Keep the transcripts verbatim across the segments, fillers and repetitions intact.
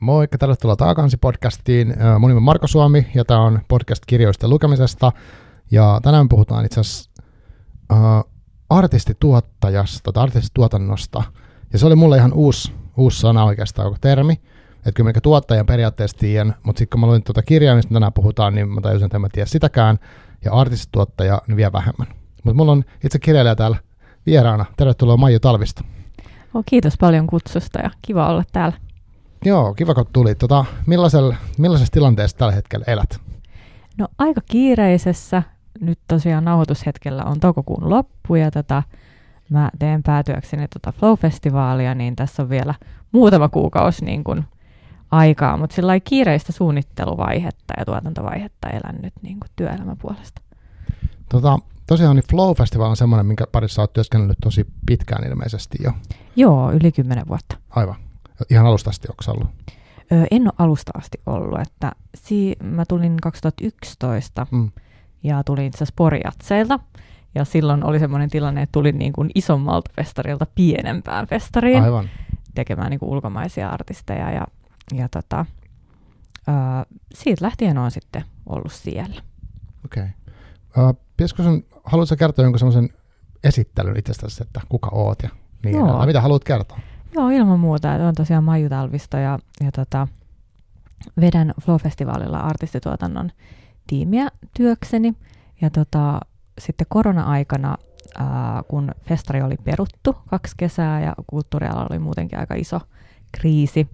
Moikka, tervetuloa Takakansi-podcastiin. Mun nimi on Marko Suomi ja tämä on podcast kirjoista lukemisesta. Ja tänään me puhutaan itse asiassa äh, artistituottajasta tai artistituotannosta. Ja se oli mulle ihan uusi, uusi sana oikeastaan, koko termi. Että kyllä minkä tuottajan periaatteessa tiedän, mutta sitten kun mä luin tuota kirjaa, mistä tänään puhutaan, niin mä tajusin, että en mä tiedä sitäkään. Ja artistituottaja niin vielä vähemmän. Mutta mulla on itse kirjailija täällä vieraana. Tervetuloa Maiju Talvisto. Oh, kiitos paljon kutsusta ja kiva olla täällä. Joo, kiva kun tulit. Tota, millaisessa tilanteessa tällä hetkellä elät? No aika kiireisessä. Nyt tosiaan nauhoitushetkellä on toukokuun loppu ja tota, mä teen päätyökseni tota Flow-festivaalia, niin tässä on vielä muutama kuukausi niin kun aikaa, mutta sillai kiireistä suunnitteluvaihetta ja tuotantovaihetta elän nyt niin kun työelämän puolesta. Tota, tosiaan niin Flow-festivaali on semmoinen, minkä parissa olet työskennellyt tosi pitkään ilmeisesti jo. Joo, yli kymmenen vuotta. Aivan. Ihan alusta asti onko ollut? Öö, en ole alusta asti ollut. Että si- mä tulin kaksituhattayksitoista mm. ja tulin itse asiassa Pori Jazzeilta. Ja silloin oli semmoinen tilanne, että tulin niin kuin isommalta festarilta pienempään festariin. Aivan. Tekemään niin kuin ulkomaisia artisteja. Ja, ja tota, öö, siitä lähtien olen sitten ollut siellä. Okei. Okay. Öö, Pitäisikö sinun, haluatko kertoa jonkun semmoisen esittelyn itsestäsi, että kuka oot ja niin edelleen? Mitä haluat kertoa? Joo, ilman muuta. Olen tosiaan Maiju Talvisto ja, ja tota, vedän Flow-festivaalilla artistituotannon tiimiä työkseni. Ja tota, sitten korona-aikana, ää, kun festari oli peruttu kaksi kesää ja kulttuuriala oli muutenkin aika iso kriisi,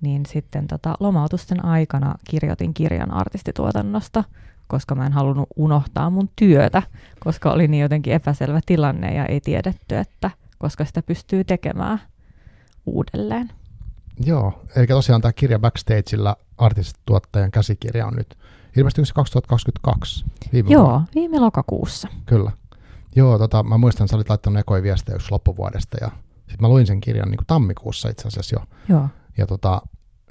niin sitten tota, lomautusten aikana kirjoitin kirjan artistituotannosta, koska mä en halunnut unohtaa mun työtä, koska oli niin jotenkin epäselvä tilanne ja ei tiedetty, että koska sitä pystyy tekemään uudelleen. Joo, eli tosiaan tämä kirja Backstagella artistituottajan käsikirja on nyt ilmestynyt se kaksituhattakaksikymmentäkaksi. Viime Joo, vuonna. Viime lokakuussa. Kyllä. Joo, tota, mä muistan, että sä olit laittanut ekoi viestejä yksi loppuvuodesta ja sitten mä luin sen kirjan niin kuin tammikuussa itse asiassa jo. Joo. Ja tota,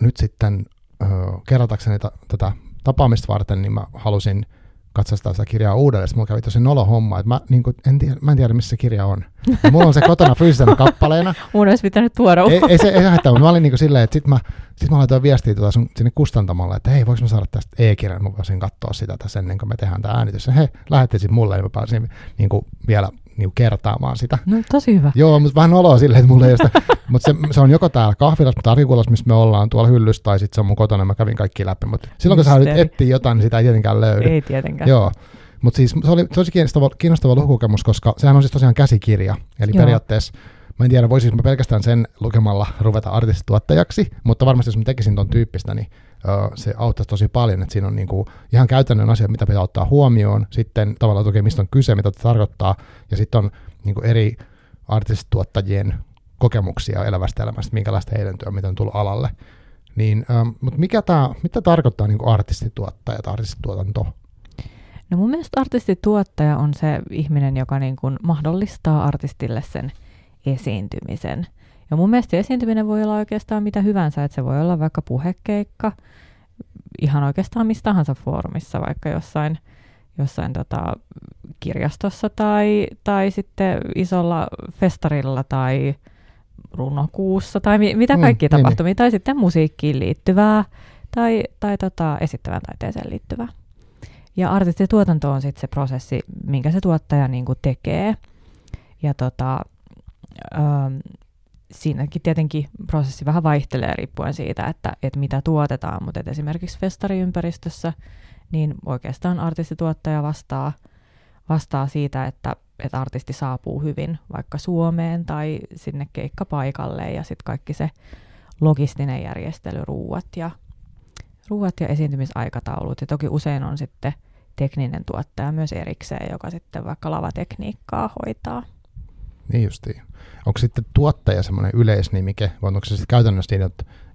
nyt sitten öö, kerratakseni t- tätä tapaamista varten, niin mä halusin katsastaa sitä kirjaa uudelleen. Mulla kävi tosi nolo homma, että mä, niin kuin, en tiedä, mä en tiedä, missä se kirja on. Ja mulla on se kotona fyysisenä kappaleena. Mun olisi pitänyt tuoda. Ei, ei se ei haittaa, mutta mä olin niin kuin silleen, että sit mä, sit mä laitoin viestiä tuota sun, sinne kustantamolle, että hei, voiko mä saada tästä e-kirjan, mä voisin katsoa sitä tässä ennen kuin me tehdään tämä äänitys. Ja he lähettiin mulle, niin mä pääsin niin kuin vielä niin kuin kertaamaan sitä. No tosi hyvä. Joo, mutta vähän noloa silleen, että mulla ei sitä. Mutta se, se on joko täällä kahvilassa, mutta arkikulassa, missä me ollaan tuolla hyllyssä, tai sitten se on mun kotona, mä kävin kaikki läpi. Mutta silloin kun sä nyt etsii jotain, niin sitä ei tietenkään löydy. Ei tietenkään. Joo, mutta siis se oli tosi kiinnostava, kiinnostava lukukokemus, koska sehän on siis tosiaan käsikirja. Eli Joo. periaatteessa, mä en tiedä, voisin mä pelkästään sen lukemalla ruveta artistituottajaksi, mutta varmasti jos mä tekisin ton tyyppistä, niin uh, se auttaisi tosi paljon, että siinä on niinku ihan käytännön asia, mitä pitää ottaa huomioon, sitten tavallaan toki mistä on kyse, mitä tarkoittaa, ja sitten on niinku eri artistituottajien kokemuksia elävästä elämästä, minkälaista heidän työ, mitä on tullut alalle. Niin, ähm, mutta mikä tää, mitä tarkoittaa niin kuin artistituottaja tai artistituotanto? No mun mielestä artistituottaja on se ihminen, joka niin kuin mahdollistaa artistille sen esiintymisen. Ja mun mielestä esiintyminen voi olla oikeastaan mitä hyvänsä, että se voi olla vaikka puhekeikka, ihan oikeastaan mistä tahansa foorumissa, vaikka jossain, jossain tota, kirjastossa tai, tai sitten isolla festarilla tai runokuussa tai mi- mitä kaikki mm, tapahtumia, niin, tai sitten musiikkiin liittyvää tai, tai tota, esittävään taiteeseen liittyvää. Ja artistituotanto on sitten se prosessi, minkä se tuottaja niinku tekee. Ja tota, ähm, siinäkin tietenkin prosessi vähän vaihtelee riippuen siitä, että et mitä tuotetaan, mutta esimerkiksi festariympäristössä niin oikeastaan artistituottaja vastaa, vastaa siitä, että että artisti saapuu hyvin vaikka Suomeen tai sinne keikkapaikalle ja sitten kaikki se logistinen järjestely, ruuat ja, ruuat ja esiintymisaikataulut. Ja toki usein on sitten tekninen tuottaja myös erikseen, joka sitten vaikka lavatekniikkaa hoitaa. Niin justiin. Onko sitten tuottaja semmoinen yleisnimike, vai onko se sitten käytännössä niin,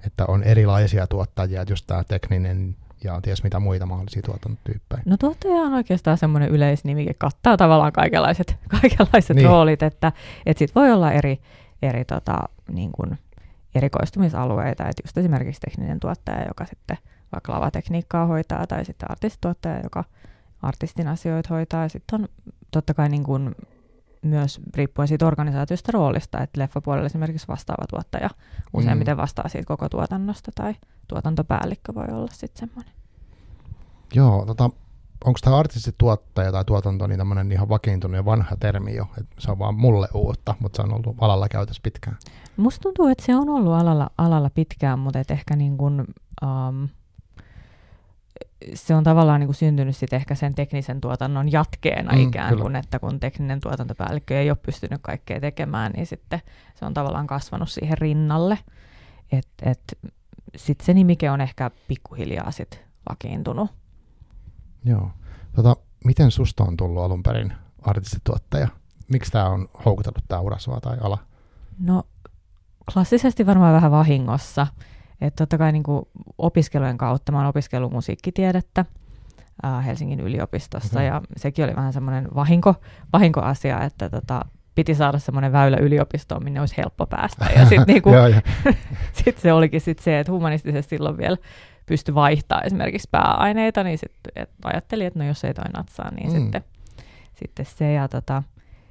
että on erilaisia tuottajia, just tämä tekninen ja ties mitä muita mahdollisia tuotantotyyppejä? No tuottaja on oikeastaan semmoinen yleisnimike, kattaa tavallaan kaikenlaiset, kaikenlaiset niin. roolit, että et sit voi olla eri, eri tota, niin kuin erikoistumisalueita, että just esimerkiksi tekninen tuottaja, joka sitten vaikka lavatekniikkaa hoitaa, tai sitten artistituottaja, joka artistin asioita hoitaa, ja sitten on totta kai niin kuin myös riippuen siitä organisaatiosta roolista, että leffapuolella esimerkiksi vastaava tuottaja useimmiten vastaa siitä koko tuotannosta tai tuotantopäällikkö voi olla sitten semmoinen. Joo, tota, onko tämä artistituottaja tai tuotanto niin tämmöinen ihan vakiintunut ja vanha termi jo, että se on vaan mulle uutta, mutta se on ollut alalla käytössä pitkään? Musta tuntuu, että se on ollut alalla, alalla pitkään, mutta et ehkä niin kuin... Um, se on tavallaan niin kuin syntynyt sit ehkä sen teknisen tuotannon jatkeena mm, ikään kuin, kyllä. Että kun tekninen tuotantopäällikkö ei ole pystynyt kaikkea tekemään, niin sitten se on tavallaan kasvanut siihen rinnalle. Et, et, sitten se nimike on ehkä pikkuhiljaa sit vakiintunut. Joo. Tota, miten susta on tullut alun perin artistituottaja? Miksi tämä on houkutellut tämä ura sua tai ala? No klassisesti varmaan vähän vahingossa. Että totta kai niin kuin opiskelujen kautta, mä oon opiskellut musiikkitiedettä ää, Helsingin yliopistossa, okay. Ja sekin oli vähän semmoinen vahinko, vahinkoasia, että tota, piti saada semmoinen väylä yliopistoon, minne olisi helppo päästä. Ja sitten niinku, sit se olikin sit se, että humanistisesti silloin vielä pystyi vaihtamaan esimerkiksi pääaineita, niin sitten et ajattelin, että no jos ei toi natsaa, niin mm. sitten, sitten se. Ja tota,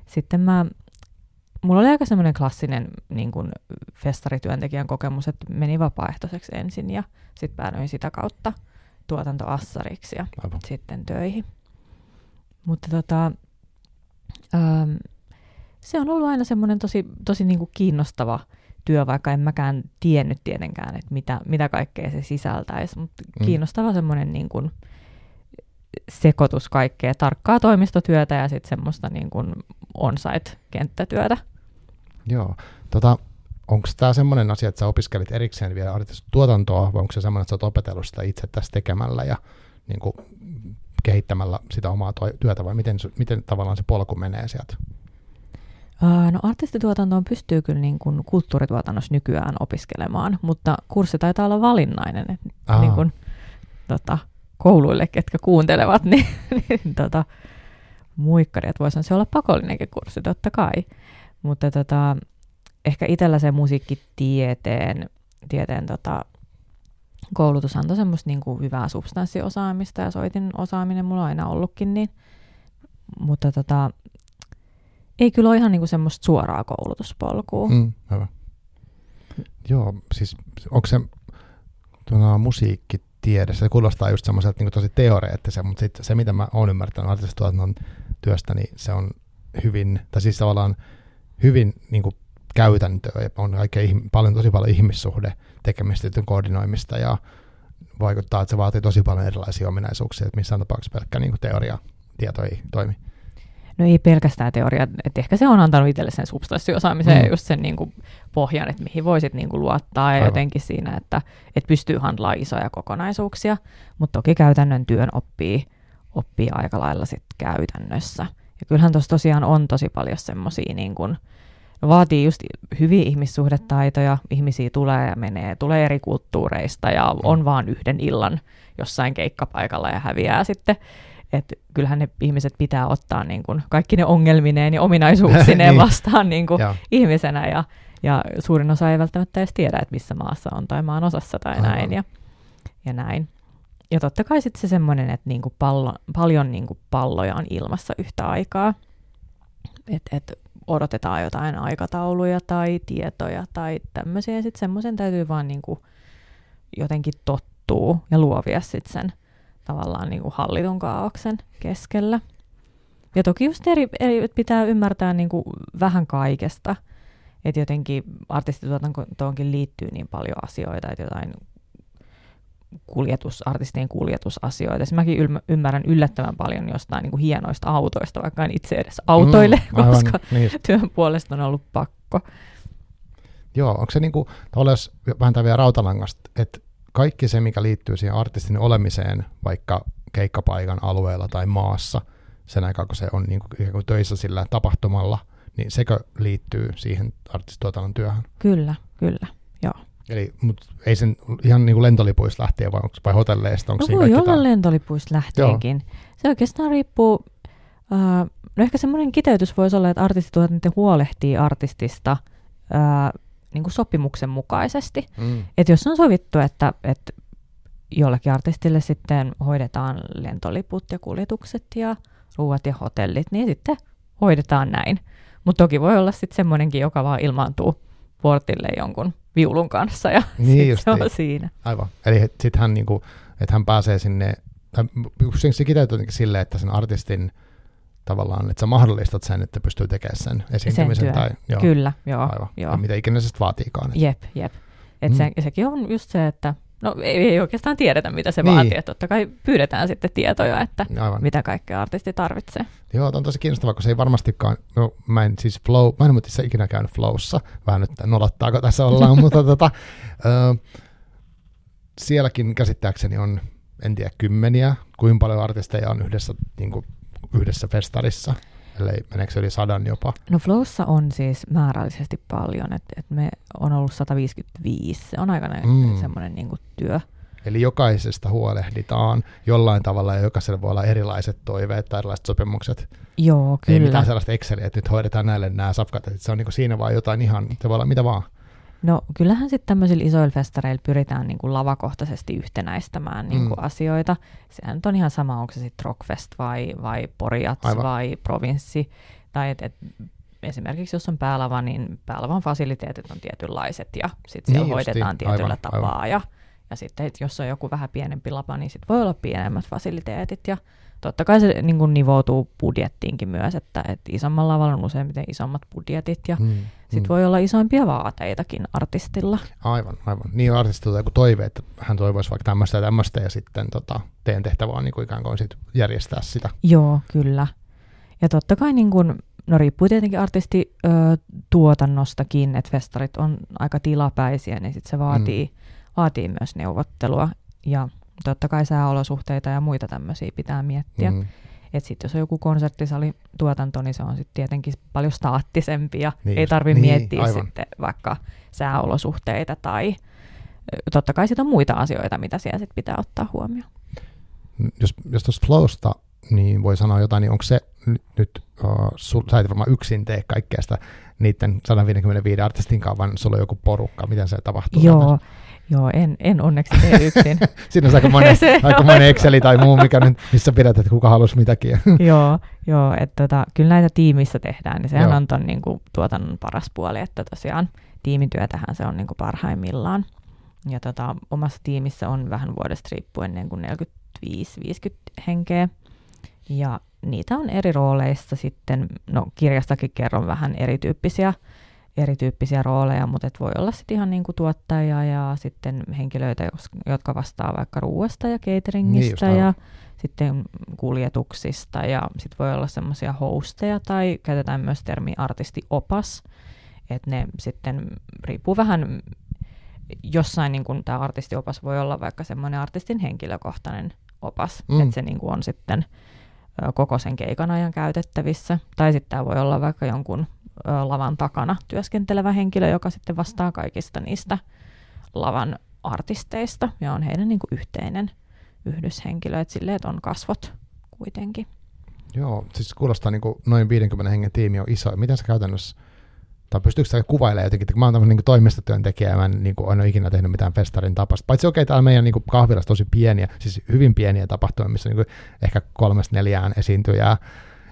sitten mä... Mulla oli aika semmoinen klassinen niin kuin festarityöntekijän kokemus, että meni vapaaehtoiseksi ensin ja sitten päädyin sitä kautta tuotantoassariksi ja Aivan. sitten töihin. Mutta tota, ähm, se on ollut aina semmoinen tosi, tosi niin kuin kiinnostava työ, vaikka en mäkään tiennyt tietenkään, että mitä, mitä kaikkea se sisältäisi, mutta mm. kiinnostava semmoinen niin kuin sekoitus kaikkea, tarkkaa toimistotyötä ja sitten semmoista niin kuin on-site-kenttätyötä. Joo. Tota, onko tämä semmoinen asia, että sä opiskelit erikseen vielä artistituotantoa, vai onko se semmoinen, että sä oot opetellut sitä itse tässä tekemällä ja niin kuin kehittämällä sitä omaa työtä, vai miten, miten tavallaan se polku menee sieltä? Öö, no artistituotantoon pystyy kyllä niin kuin kulttuurituotannossa nykyään opiskelemaan, mutta kurssi taitaa olla valinnainen. Et niin kuin, tota, kouluille, ketkä kuuntelevat, niin, niin tota, muikkari, että voisihan se olla pakollinenkin kurssi, totta kai. Mutta tota, ehkä itsellä se musiikkitieteen tieteen, tota, koulutus antoi semmoista niin kuin hyvää substanssiosaamista ja soitin osaaminen mulla on aina ollutkin. Niin, mutta tota, ei kyllä ole ihan niin kuin semmoista suoraa koulutuspolkua. Mm, hyvä. Joo, siis onko se tuona musiikki tiedessä. Se kuulostaa just semmoiselta niin tosi teoreettiselta, mutta sitten se, mitä mä oon ymmärtänyt artistituotannon työstä, niin se on hyvin, tai siis tavallaan hyvin niin kuin käytäntöä ja on oikein paljon, tosi paljon ihmissuhde tekemistä, koordinoimista ja vaikuttaa, että se vaatii tosi paljon erilaisia ominaisuuksia, että missään tapauksessa pelkkä niin kuin teoria, tieto ei toimi. No ei pelkästään teoria, että ehkä se on antanut itselle sen substanssiosaamisen mm. ja just sen niin kuin pohjan, että mihin voisit niin kuin luottaa ja Aivan. jotenkin siinä, että, että pystyy handlaa isoja kokonaisuuksia, mutta toki käytännön työn oppii, oppii aika lailla sit käytännössä. Ja kyllähän tuossa tosiaan on tosi paljon semmoisia, niin kuin, no vaatii just hyviä ihmissuhdetaitoja, ihmisiä tulee ja menee, tulee eri kulttuureista ja on vaan yhden illan jossain keikkapaikalla ja häviää sitten. Että kyllähän ne ihmiset pitää ottaa niin kuin kaikki ne ongelmineen ja ominaisuuksineen niin. vastaan niin kuin ihmisenä. Ja, ja suurin osa ei välttämättä edes tiedä, että missä maassa on tai maan osassa tai Aivan. näin. Ja, ja näin. Ja totta kai sitten se semmoinen, että niin kuin pallo, paljon niin kuin palloja on ilmassa yhtä aikaa. Että et odotetaan jotain aikatauluja tai tietoja tai tämmöisiä. Ja sitten semmoisen täytyy vaan niin kuin jotenkin tottua ja luovia sitten sen. Tavallaan niin kuin hallitun kaaoksen keskellä. Ja toki just eri, eri, pitää ymmärtää niin kuin vähän kaikesta. Että jotenkin artistituotantoonkin liittyy niin paljon asioita, että jotain kuljetus, artistien kuljetusasioita. Esimerkiksi mäkin yl- ymmärrän yllättävän paljon jostain niin kuin hienoista autoista, vaikka en itse edes autoille, mm, aivan, koska niin. työn puolesta on ollut pakko. Joo, onko se niin kuin, jos vähän tämä vielä rautalangasta, että kaikki se, mikä liittyy siihen artistin olemiseen, vaikka keikkapaikan alueella tai maassa, sen aikaa kun se on niin kuin, kuin töissä sillä tapahtumalla, niin sekö liittyy siihen artistituotannon työhön? Kyllä, kyllä, joo. Eli mut ei sen ihan niin kuin lentolipuista lähtien vai, vai hotelleista? Onko no voi olla tämän? Lentolipuista lähteenkin. Joo. Se oikeastaan riippuu, äh, no ehkä semmoinen kiteytys voisi olla, että artistituotanto huolehtii artistista, äh, niin kuin sopimuksen mukaisesti. Mm. Että jos on sovittu, että, että jollekin artistille sitten hoidetaan lentoliput ja kuljetukset ja ruuat ja hotellit, niin sitten hoidetaan näin. Mutta toki voi olla sitten semmoinenkin, joka vaan ilmaantuu portille jonkun viulun kanssa ja niin se on siinä. Aivan. Eli sitten hän, niinku, hän pääsee sinne, se kiteytyy silleen, että sen artistin tavallaan, että sä mahdollistat sen, että pystyy tekemään sen esiintymisen. Sen tai, joo, kyllä, joo. Aivan. Joo. Ja mitä ikinä se sitten vaatiikaan. Että. Jep, jep. Et mm. se, sekin on just se, että no ei, ei oikeastaan tiedetä, mitä se niin. vaatii. Totta kai pyydetään sitten tietoja, että aivan. mitä kaikkea artisti tarvitsee. Joo, tämä on tosi kiinnostavaa, kun se ei varmastikaan, no mä en siis flow, mä en muutissa ikinä käynyt flowssa, vähän nyt nolottaako tässä ollaan, mutta tota, ö, sielläkin käsittääkseni on, en tiedä, kymmeniä, kuinka paljon artisteja on yhdessä, niin kuin, yhdessä festarissa, ellei meneekö yli sadan jopa? No flowssa on siis määrällisesti paljon, että et me on ollut sata viisikymmentäviisi, se on aika mm. semmoinen niin kuin työ. Eli jokaisesta huolehditaan jollain tavalla ja jokaisella voi olla erilaiset toiveet tai erilaiset sopimukset. Joo, kyllä. Ei mitään sellaista Exceliä, että nyt hoidetaan näille nämä safkat, se on niin kuin siinä vaan jotain ihan, se voi olla mitä vaan. No kyllähän sitten tämmöisillä isoilla festareilla pyritään niin kuin lavakohtaisesti yhtenäistämään niin kuin mm. asioita. Sehän on ihan sama, onko se sitten Rockfest vai, vai Pori Jazz vai Provinssi. Tai et, et esimerkiksi jos on päälava, niin päälavan fasiliteetit on tietynlaiset ja sitten siellä niin hoidetaan tietyllä aivan, tapaa. Aivan. Ja, ja sitten jos on joku vähän pienempi lapa, niin sitten voi olla pienemmät fasiliteetit. Ja totta kai se niin kuin nivoutuu budjettiinkin myös, että, että isommalla lavalla on useimmiten isommat budjetit ja mm, sitten mm. voi olla isoimpia vaateitakin artistilla. Aivan, aivan. Niin artistilla joku toive, että hän toivoisi vaikka tämmöistä ja tämmöistä ja sitten tota, teidän tehtävä on niin kuin ikään kuin sit järjestää sitä. Joo, kyllä. Ja totta kai niin kuin, no riippuu tietenkin artisti ö, tuotannostakin, että festarit on aika tilapäisiä, niin sitten se vaatii, mm. vaatii myös neuvottelua ja totta kai sääolosuhteita ja muita tämmöisiä pitää miettiä. Mm. Että sitten jos on joku konserttisalituotanto, niin se on sitten tietenkin paljon staattisempi ja niin ei tarvitse niin, miettiä aivan. sitten vaikka sääolosuhteita tai totta kai sitten on muita asioita, mitä siellä sitten pitää ottaa huomioon. Jos, jos tuossa flowsta niin voi sanoa jotain, niin onko se nyt, nyt uh, sul, sä et varmaan yksin tee kaikkea sitä niiden sata viisikymmentäviisi artistin kanssa, vaan sulla on joku porukka, miten se tapahtuu? Joo. Joo, en, en onneksi tee yksin. Siinä on aika monen, aika monen Exceli tai muu, mikä nyt, missä pidät, että kuka halusi mitäkin. Joo, joo että tota, kyllä näitä tiimissä tehdään, niin sehän joo. on ton niin kuin, tuotannon paras puoli, että tosiaan tiimityötähän se on niin kuin, parhaimmillaan. Ja tota, omassa tiimissä on vähän vuodesta riippuen niin kuin neljäkymmentäviisi viisikymmentä henkeä. Ja niitä on eri rooleissa sitten, no kirjastakin kerron vähän erityyppisiä, erityyppisiä rooleja, mutta et voi olla sitten ihan niinku tuottajia ja sitten henkilöitä, jotka vastaa vaikka ruuasta ja cateringista niin ja sitten kuljetuksista ja sitten voi olla semmoisia hosteja tai käytetään myös termiä artistiopas, että ne sitten riippuu vähän jossain niinku tämä artistiopas voi olla vaikka semmoinen artistin henkilökohtainen opas, mm. että se niinku on sitten koko sen keikan ajan käytettävissä tai sitten tämä voi olla vaikka jonkun lavan takana työskentelevä henkilö, joka sitten vastaa kaikista niistä lavan artisteista ja on heidän niin kuin yhteinen yhdyshenkilö, että silleen, että on kasvot kuitenkin. Joo, siis kuulostaa niin kuin noin viidenkymmenen hengen tiimi on iso. Miten sä käytännössä, tai pystyykö sä kuvailemaan jotenkin, että mä oon tämmöinen niin toimistotyöntekijä ja mä en niin kuin, aina ole ikinä tehnyt mitään festarin tapasta. Paitsi okei, okay, täällä meidän niin kahvilassa tosi pieniä, siis hyvin pieniä tapahtumia, missä niin kuin ehkä kolmesta neljään esiintyjää.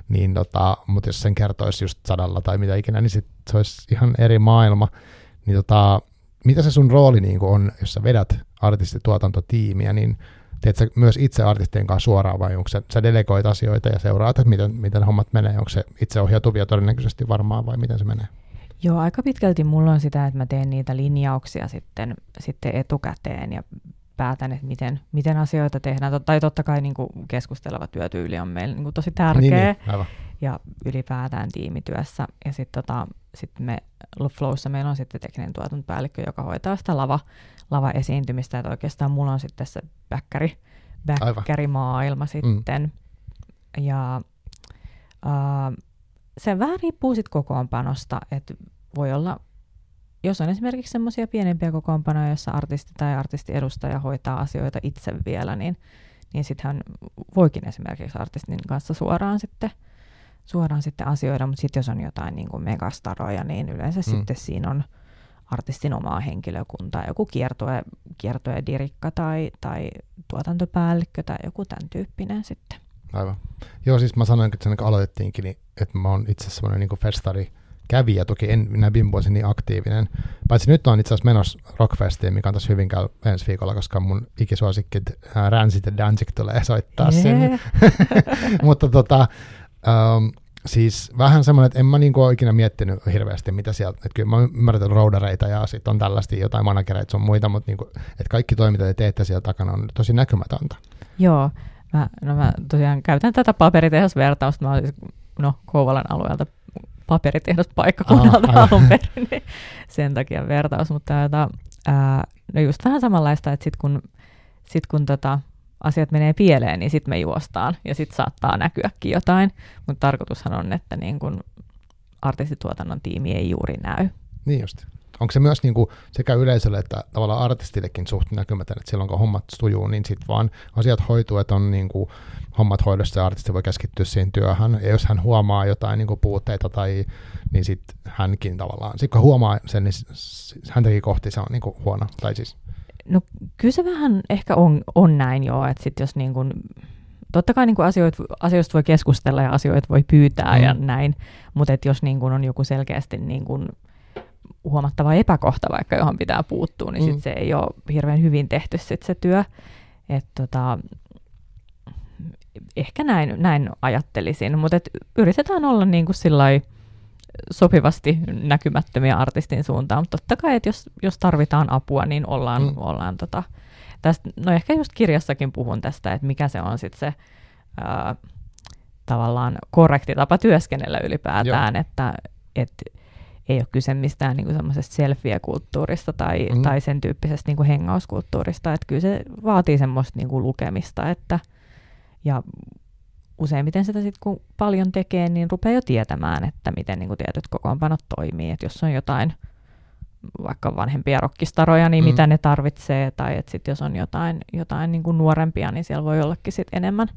Niin tota, mutta jos sen kertoisi just sadalla tai mitä ikinä, niin sit se olisi ihan eri maailma. Niin tota, mitä se sun rooli niin kun on, jos sä vedät artistituotantotiimiä, niin teet sä myös itse artistien kanssa suoraan vai onko se, sä delegoit asioita ja seuraat, että miten, miten hommat menee, onko se itse ohjautuvia todennäköisesti varmaan vai miten se menee? Joo, aika pitkälti mulla on sitä, että mä teen niitä linjauksia sitten, sitten etukäteen ja päätän, että miten, miten asioita tehdään. Tai totta kai niin kuin keskusteleva työtyyli on meille niin kuin tosi tärkeä. Niin, niin, ja ylipäätään tiimityössä. Ja sitten tota, sit me Flowssa meillä on sitten tekninen tuotantopäällikkö, joka hoitaa sitä lava, lava-esiintymistä. Että oikeastaan mulla on sitten se bäkkäri, bäkkärimaailma sitten. Mm. Ja äh, se vähän riippuu sitten kokoonpanosta, että voi olla. Jos on esimerkiksi semmoisia pienempiä kokoonpanoja, joissa artisti tai artistiedustaja hoitaa asioita itse vielä, niin, niin sittenhän voikin esimerkiksi artistin kanssa suoraan sitten, suoraan sitten asioida. Mutta sitten jos on jotain niin kuin megastaroja, niin yleensä mm. sitten siinä on artistin omaa henkilökuntaa, joku kiertue, kiertuedirikka tai, tai tuotantopäällikkö tai joku tämän tyyppinen sitten. Aivan. Joo, siis mä sanoin, että sen aloitettiinkin, niin että mä oon itse asiassa semmoinen niin kuin festarikävijä, toki en minä viime vuosi niin aktiivinen. Paitsi nyt on itse asiassa menossa Rockfestiin, mikä on tässä Hyvinkäällä ensi viikolla, koska mun ikisuosikit äh, Rancid ja Danzig tulee soittaa yeah. sinne. Mutta tota... Um, Siis vähän semmoinen, että en mä niinku ole ikinä miettinyt hirveästi, mitä sieltä, että kyllä mä ymmärrän roudareita ja sitten on tällaista jotain managereita sun muita, mutta niinku, että kaikki toi, mitä te teette siellä takana, on tosi näkymätöntä. Joo, mä, no mä tosiaan käytän tätä paperitehdasvertausta, mä oon siis, no, Kouvolan alueelta paperitehdaspaikkakunnalta ah, alun perin, niin sen takia vertaus, mutta jota, ää, no just vähän samanlaista, että sit kun, sit kun tota, asiat menee pieleen, niin sitten me juostaan ja sitten saattaa näkyäkin jotain. Mutta tarkoitushan on, että niin kun artistituotannon tiimi ei juuri näy. Niin just. Onko se myös niin kun sekä yleisölle että tavallaan artistillekin suht näkymätön, että silloin kun hommat sujuu, niin sitten vaan asiat hoituu, että on niin kun hommat hoidossa ja artisti voi keskittyä siihen työhön. Ja jos hän huomaa jotain niin kun puutteita, tai, niin sitten hänkin tavallaan, sitten kun hän huomaa sen, niin häntäkin kohti se on niin kun huono. Tai siis... No kyllä se vähän ehkä on, on näin joo, että sitten jos niin kuin, totta kai niin kuin asioit, asioista voi keskustella ja asioita voi pyytää mm. ja näin, mutta että jos niin kuin on joku selkeästi niin kuin huomattava epäkohta vaikka, johon pitää puuttua, niin sitten mm. se ei ole hirveän hyvin tehty sit se työ, että tota, ehkä näin, näin ajattelisin, mutta että yritetään olla niin kuin sillai sopivasti näkymättömiä artistin suuntaan, mutta totta kai, että jos, jos tarvitaan apua, niin ollaan, mm. ollaan tota, tästä, no ehkä just kirjassakin puhun tästä, että mikä se on sitten se ää, tavallaan korrekti tapa työskennellä ylipäätään, Joo. että et, ei ole kyse mistään niinku semmoisesta selfie-kulttuurista tai, mm. tai sen tyyppisestä niinku hengauskulttuurista, että kyllä se vaatii semmoista niinku lukemista, että ja useimmiten sitä sitten, kun paljon tekee, niin rupeaa jo tietämään, että miten niin kuin tietyt kokoonpanot toimii. Että jos on jotain vaikka vanhempia rockistaroja, niin mm. mitä ne tarvitsee. Tai että sit jos on jotain, jotain niin kuin nuorempia, niin siellä voi ollakin sit enemmän,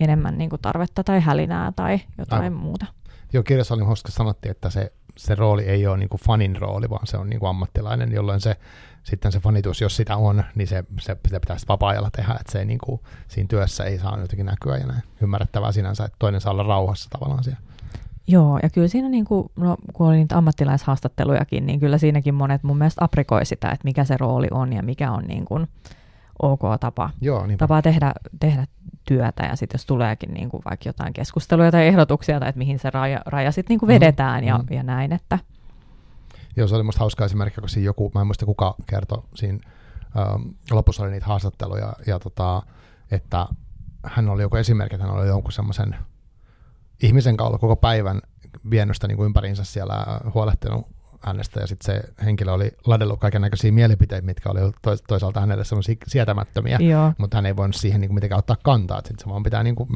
enemmän niin kuin tarvetta tai hälinää tai jotain Aivan. muuta. Joo, kirjassa oli hauska sanottiin, että se, se rooli ei ole niin kuin fanin rooli, vaan se on niin kuin ammattilainen, jolloin se, sitten se fanitus, jos sitä on, niin se, se, se pitäisi vapaa-ajalla tehdä, että se ei, niin kuin, siinä työssä ei saa jotenkin näkyä ja näin. Ymmärrettävää sinänsä, että toinen saa olla rauhassa tavallaan siellä. Joo, ja kyllä siinä, niin kuin, no, kun oli niitä ammattilaishaastattelujakin, niin kyllä siinäkin monet mun mielestä aprikoi sitä, että mikä se rooli on ja mikä on niin kuin ok tapa, Joo, niin tapa tehdä, tehdä työtä. Ja sitten jos tuleekin niin kuin vaikka jotain keskusteluja tai ehdotuksia, tai että mihin se raja, raja sitten niin kuin vedetään mm-hmm. ja, mm-hmm. ja näin, että... Joo, se oli musta hauska esimerkki, kun siinä joku, mä en muista kuka kertoi siinä, ähm, lopussa oli niitä haastatteluja, ja tota, että hän oli joku esimerkki, että hän oli jonkun semmoisen ihmisen kanssa koko päivän vienyt sitä niin kuin ympäriinsä siellä huolehtinut hänestä, ja sitten se henkilö oli ladellut kaikennäköisiä mielipiteitä, mitkä oli tois- toisaalta hänelle semmoisia sietämättömiä, Joo. mutta hän ei voinut siihen niin kuin mitenkään ottaa kantaa, että sitten se vaan pitää, niin kuin,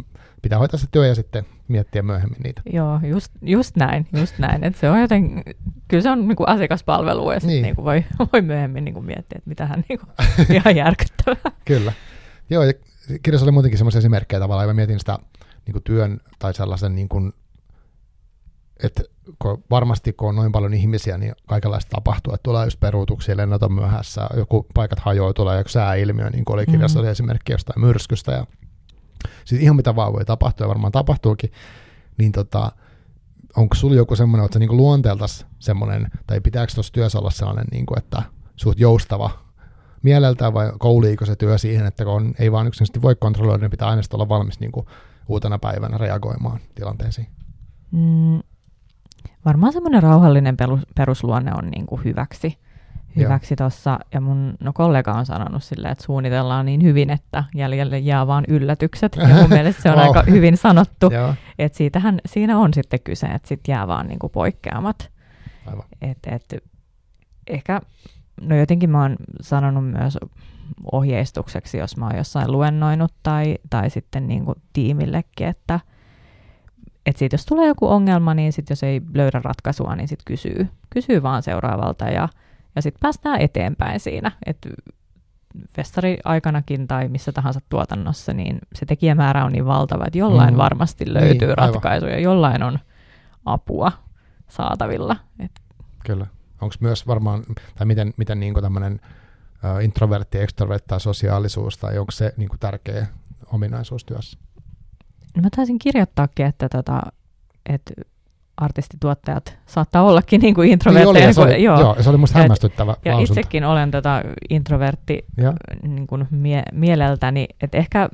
pitää hoitaa se työ ja sitten miettiä myöhemmin niitä. Joo, just, just näin, just näin, että se on joten, kyllä se on niin kuin asiakaspalvelu ja sitten niin. niin kuin voi, voi myöhemmin niin kuin miettiä, että mitä hän niin kuin, ihan järkyttävää. Kyllä, joo ja kirjassa oli muutenkin semmoisia esimerkkejä tavallaan, ja mä mietin sitä niin kuin työn tai sellaisen niin kuin, että kun varmasti kun on noin paljon ihmisiä, niin kaikenlaista tapahtuu, että tulee just peruutuksia, lennot on myöhässä, joku paikat hajoaa, tulee joku sääilmiö, niin kuin oli kirjassa mm-hmm. oli esimerkki jostain myrskystä, ja siis ihan mitä vaan voi tapahtua, ja varmaan tapahtuukin, niin tota, onko sulla joku semmoinen, että sä niin luonteeltas semmoinen, tai pitääkö tuossa työssä olla sellainen, niin kuin, että suht joustava mieleltään, vai kouliiko se työ siihen, että kun ei vaan yksinkertaisesti voi kontrolloida, niin pitää aina olla valmis niin kuin uutena päivänä reagoimaan tilanteisiin? Mm. Varmaan semmoinen rauhallinen perusluonne on niin kuin hyväksi, hyväksi tuossa. Ja mun no kollega on sanonut silleen, että suunnitellaan niin hyvin, että jäljelle jää vaan yllätykset. Ja mun mielestä se on wow. aika hyvin sanottu. Että siitähän siinä on sitten kyse, että sitten jää vaan niin kuin poikkeamat. Aivan. Et, et, ehkä, no jotenkin mä oon sanonut myös ohjeistukseksi, jos mä oon jossain luennoinut tai, tai sitten niin kuin tiimillekin, että että sitten jos tulee joku ongelma, niin sitten jos ei löydä ratkaisua, niin sitten kysyy. Kysyy vaan seuraavalta ja, ja sitten päästään eteenpäin siinä. Että festariaikanakin tai missä tahansa tuotannossa, niin se tekijämäärä on niin valtava, että jollain mm. varmasti löytyy niin, ratkaisuja, aivan. jollain on apua saatavilla. Et. Kyllä. Onko myös varmaan, tai miten, miten niinku tämmöinen uh, introvertti, extrovertti tai sosiaalisuus, tai onko se niinku tärkeä ominaisuus työssä? No mä taisin kirjoittaakin, että, tota, että artistituottajat saattaa ollakin niin kuin introvertteja. Niin oli, se oli, joo, joo, se oli musta hämmästyttävä et, ja lausunta. Itsekin olen tota introvertti niin kuin mie- mieleltäni, että ehkä,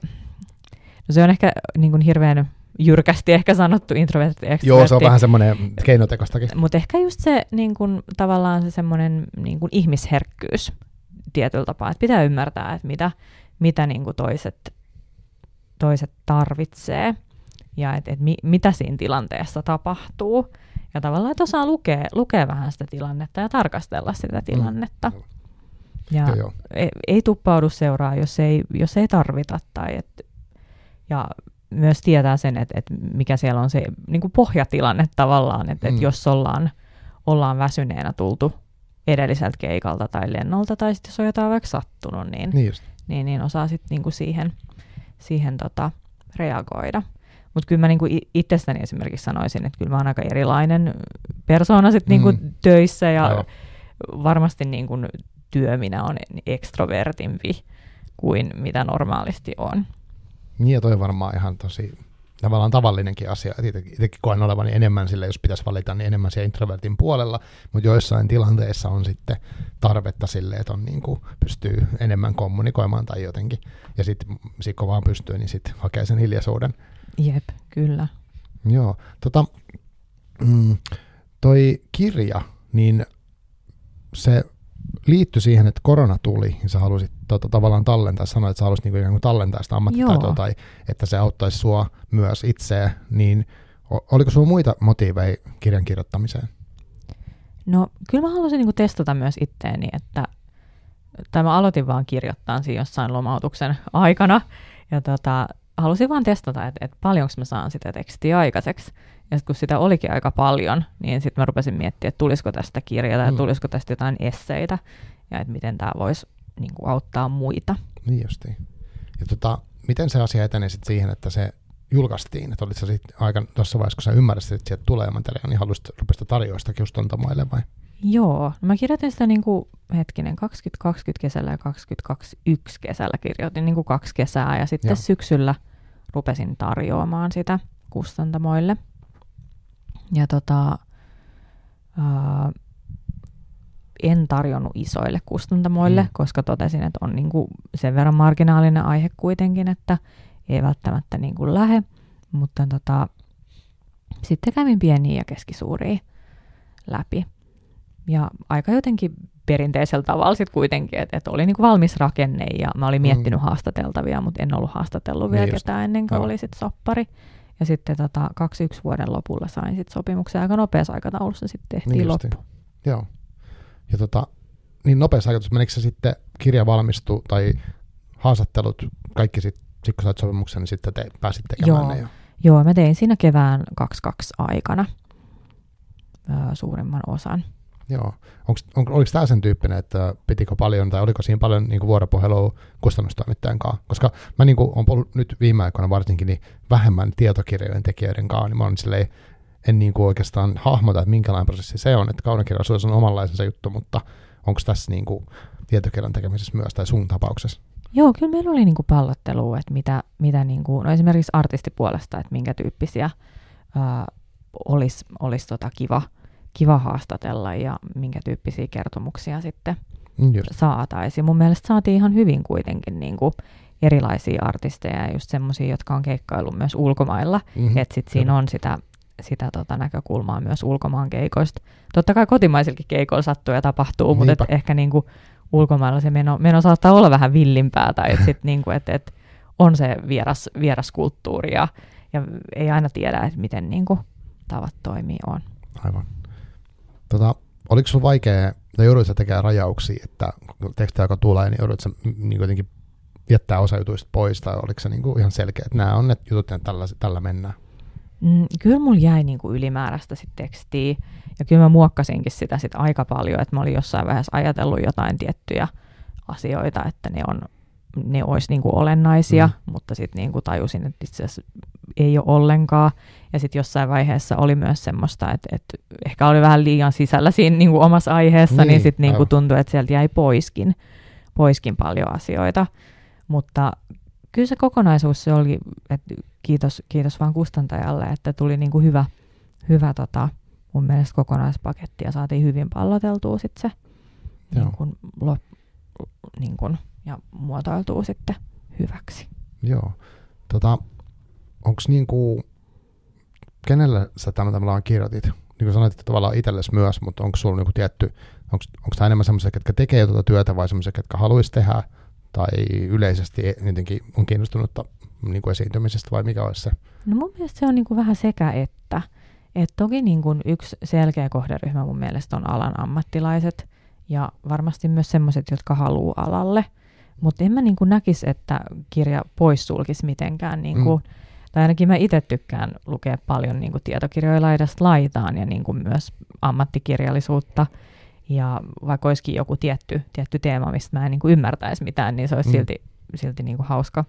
no se on ehkä niin kuin hirveän jyrkästi ehkä sanottu introvertti, ekstrovertti. Joo, se on vähän semmoinen keinotekostakin. Mutta ehkä just se niin kuin, tavallaan se semmoinen niin kuin ihmisherkkyys tietyllä tapaa, että pitää ymmärtää, että mitä, mitä niin kuin toiset, toiset tarvitsee. Ja että et mi, mitä siinä tilanteessa tapahtuu. Ja tavallaan, että osaa lukea, lukea vähän sitä tilannetta ja tarkastella sitä tilannetta. Mm. Ja joo, joo. Ei, ei tuppaudu seuraa, jos ei, jos ei tarvita. Tai et, ja myös tietää sen, että et mikä siellä on se niin kuin pohjatilanne tavallaan. Että mm. et jos ollaan, ollaan väsyneenä tultu edelliseltä keikalta tai lennolta, tai sitten jos on jotain vaikka sattunut, niin, niin, niin, niin osaa sitten niin kuin siihen, siihen tota, reagoida. Mutta kyllä mä niinku itsestäni esimerkiksi sanoisin, että kyllä mä oon aika erilainen persoona sit niinku mm. töissä ja aivan. Varmasti niinku työ minä on ekstrovertimpi kuin mitä normaalisti on. Niin ja toi on varmaan ihan tosi tavallaan tavallinenkin asia. Itsekin koen olevani enemmän sille, jos pitäisi valita, niin enemmän siellä introvertin puolella, mutta joissain tilanteissa on sitten tarvetta sille, että on niinku, pystyy enemmän kommunikoimaan tai jotenkin. Ja sitten sit kun vaan pystyy, niin sitten hakee sen hiljaisuuden. Jep, kyllä. Joo, tota, mm, toi kirja, niin se liittyi siihen, että korona tuli, ja sä halusit tota, tavallaan tallentaa, sanoit, että sä halusit niinku ikään kuin tallentaa sitä ammattitaitoa, tai että se auttaisi sua myös itseä, niin oliko sulla muita motiiveja kirjan kirjoittamiseen? No, kyllä mä halusin niinku testata myös itteeni, että, tai mä aloitin vaan kirjoittamaan siinä jossain lomautuksen aikana, ja tota, halusin vaan testata, että, että paljonko mä saan sitä tekstiä aikaiseksi. Ja sitten kun sitä olikin aika paljon, niin sitten mä rupesin miettimään, että tulisiko tästä kirjata ja mm. tulisiko tästä jotain esseitä ja että miten tämä voisi niin kuin, auttaa muita. Niin justiin. Ja tota, miten se asia eteni sitten siihen, että se julkaistiin? Että olit sä sitten aika tuossa vaiheessa, kun sä ymmärsit, että sieltä tulee materiaalia, niin haluaisit rupesta tarjoa sitä just antamaille vai? Joo. No mä kirjoitin sitä niin kuin, hetkinen, kaksituhattakaksikymmentä kesällä ja kaksituhattakaksikymmentäyksi kesällä kirjoitin niin kuin kaksi kesää ja sitten joo. Syksyllä rupesin tarjoamaan sitä kustantamoille. Ja tota, ää, en tarjonnut isoille kustantamoille, mm. koska totesin, että on niinku sen verran marginaalinen aihe kuitenkin, että ei välttämättä niinku lähe. Mutta tota, sitten kävin pieniä ja keskisuuria läpi. Ja aika jotenkin perinteisellä tavalla sitten kuitenkin, että et oli niinku valmis rakenne ja mä olin miettinyt mm. haastateltavia, mutta en ollut haastatellut vielä ketään ennen kuin oli sitten soppari. Ja sitten tota, kaksikymmentäyksi vuoden lopulla sain sitten sopimuksen aika nopeassa aikataulussa sitten tehtiin niin loppu. Joo. Ja tota, niin nopeassa aikataulussa menikö se sitten kirja valmistui tai haastattelut, kaikki sitten, sit kun sait sopimuksen, niin sitten te pääsit tekemään joo. ne jo? Joo, mä tein siinä kevään kaksikymmentäkaksi aikana ö, suurimman osan. Joo. Onks, on, oliko tämä sen tyyppinen, että pitikö paljon tai oliko siinä paljon niin kuin vuoropuhelua kustannustoimittajan kanssa? Koska mä niin kuin, on ollut nyt viime aikoina varsinkin niin vähemmän tietokirjojen tekijöiden kanssa, niin mä olen silleen, en niin kuin oikeastaan hahmota, että minkälainen prosessi se on. Että kaunokirjallisuus on omanlaisensa juttu, mutta onko tässä niin kuin tietokirjan tekemisessä myös tai sun tapauksessa? Joo, kyllä meillä oli niin kuin pallottelua, että mitä, mitä niin kuin, no esimerkiksi artistipuolesta, että minkä tyyppisiä äh, olisi olis tota kiva. kiva haastatella ja minkä tyyppisiä kertomuksia sitten just. Saataisiin. Mun mielestä saatiin ihan hyvin kuitenkin niin kuin erilaisia artisteja ja just semmoisia, jotka on keikkaillut myös ulkomailla. Mm-hmm. Että sitten siinä on sitä, sitä tota näkökulmaa myös ulkomaan keikoista. Totta kai kotimaisillakin keikoilla sattuu ja tapahtuu, niinpä. Mutta ehkä niin kuin ulkomailla se meno, meno saattaa olla vähän villimpää tai että niin et, et on se vieras, vieraskulttuuri ja, ja ei aina tiedä, että miten niin kuin tavat toimii on. Aivan. Tota, oliko sinulla vaikea, tai joudutko tekemään rajauksia, että tekstiä, joka tulee, niin joudutko niin jotenkin jättää osa jutuista pois, tai oliko se niin kuin ihan selkeä, että nämä on ne jutut, ja tällä, tällä mennään? Mm, kyllä mulla jäi niin kuin ylimääräistä sit tekstiä, ja kyllä mä muokkasinkin sitä sit aika paljon, että mä olin jossain vaiheessa ajatellut jotain tiettyjä asioita, että ne, on, ne olisi niin kuin olennaisia, mm. mutta sitten niin kuin tajusin, että itse asiassa ei ole ollenkaan. Ja sitten jossain vaiheessa oli myös semmoista, että, että ehkä oli vähän liian sisällä siinä niin kuin omassa aiheessa, niin, niin sitten niin kuin tuntui, että sieltä jäi poiskin, poiskin paljon asioita. Mutta kyllä se kokonaisuus se oli, että kiitos, kiitos vaan kustantajalle, että tuli niin kuin hyvä, hyvä tota, mun mielestä kokonaispaketti ja saatiin hyvin palloteltua sitten se niin kun, lop, niin kun, ja muotoiltua sitten hyväksi. Joo. Tota, onks niinku, kenelle sä tämän tavallaan kirjoitit? Niin kuin sanoit, että tavallaan itsellesi myös, mutta onko sulla niinku tietty, onko tämä enemmän semmoisia, ketkä tekee tuota työtä vai semmoisia, ketkä haluaisi tehdä tai yleisesti jotenkin on kiinnostunutta niinku esiintymisestä vai mikä olisi se? No mun mielestä se on niinku vähän sekä että. Et toki niinku yksi selkeä kohderyhmä mun mielestä on alan ammattilaiset ja varmasti myös semmoiset, jotka haluaa alalle. Mutta en mä niinku näkisi, että kirja poissulkisi mitenkään. Niinku, mm. Tai ainakin mä itse tykkään lukea paljon niinku tietokirjoja laidasta laitaan ja niinku myös ammattikirjallisuutta. Ja vaikka olisikin joku tietty, tietty teema, mistä mä en niinku ymmärtäisi mitään, niin se olisi mm. silti, silti niinku hauska,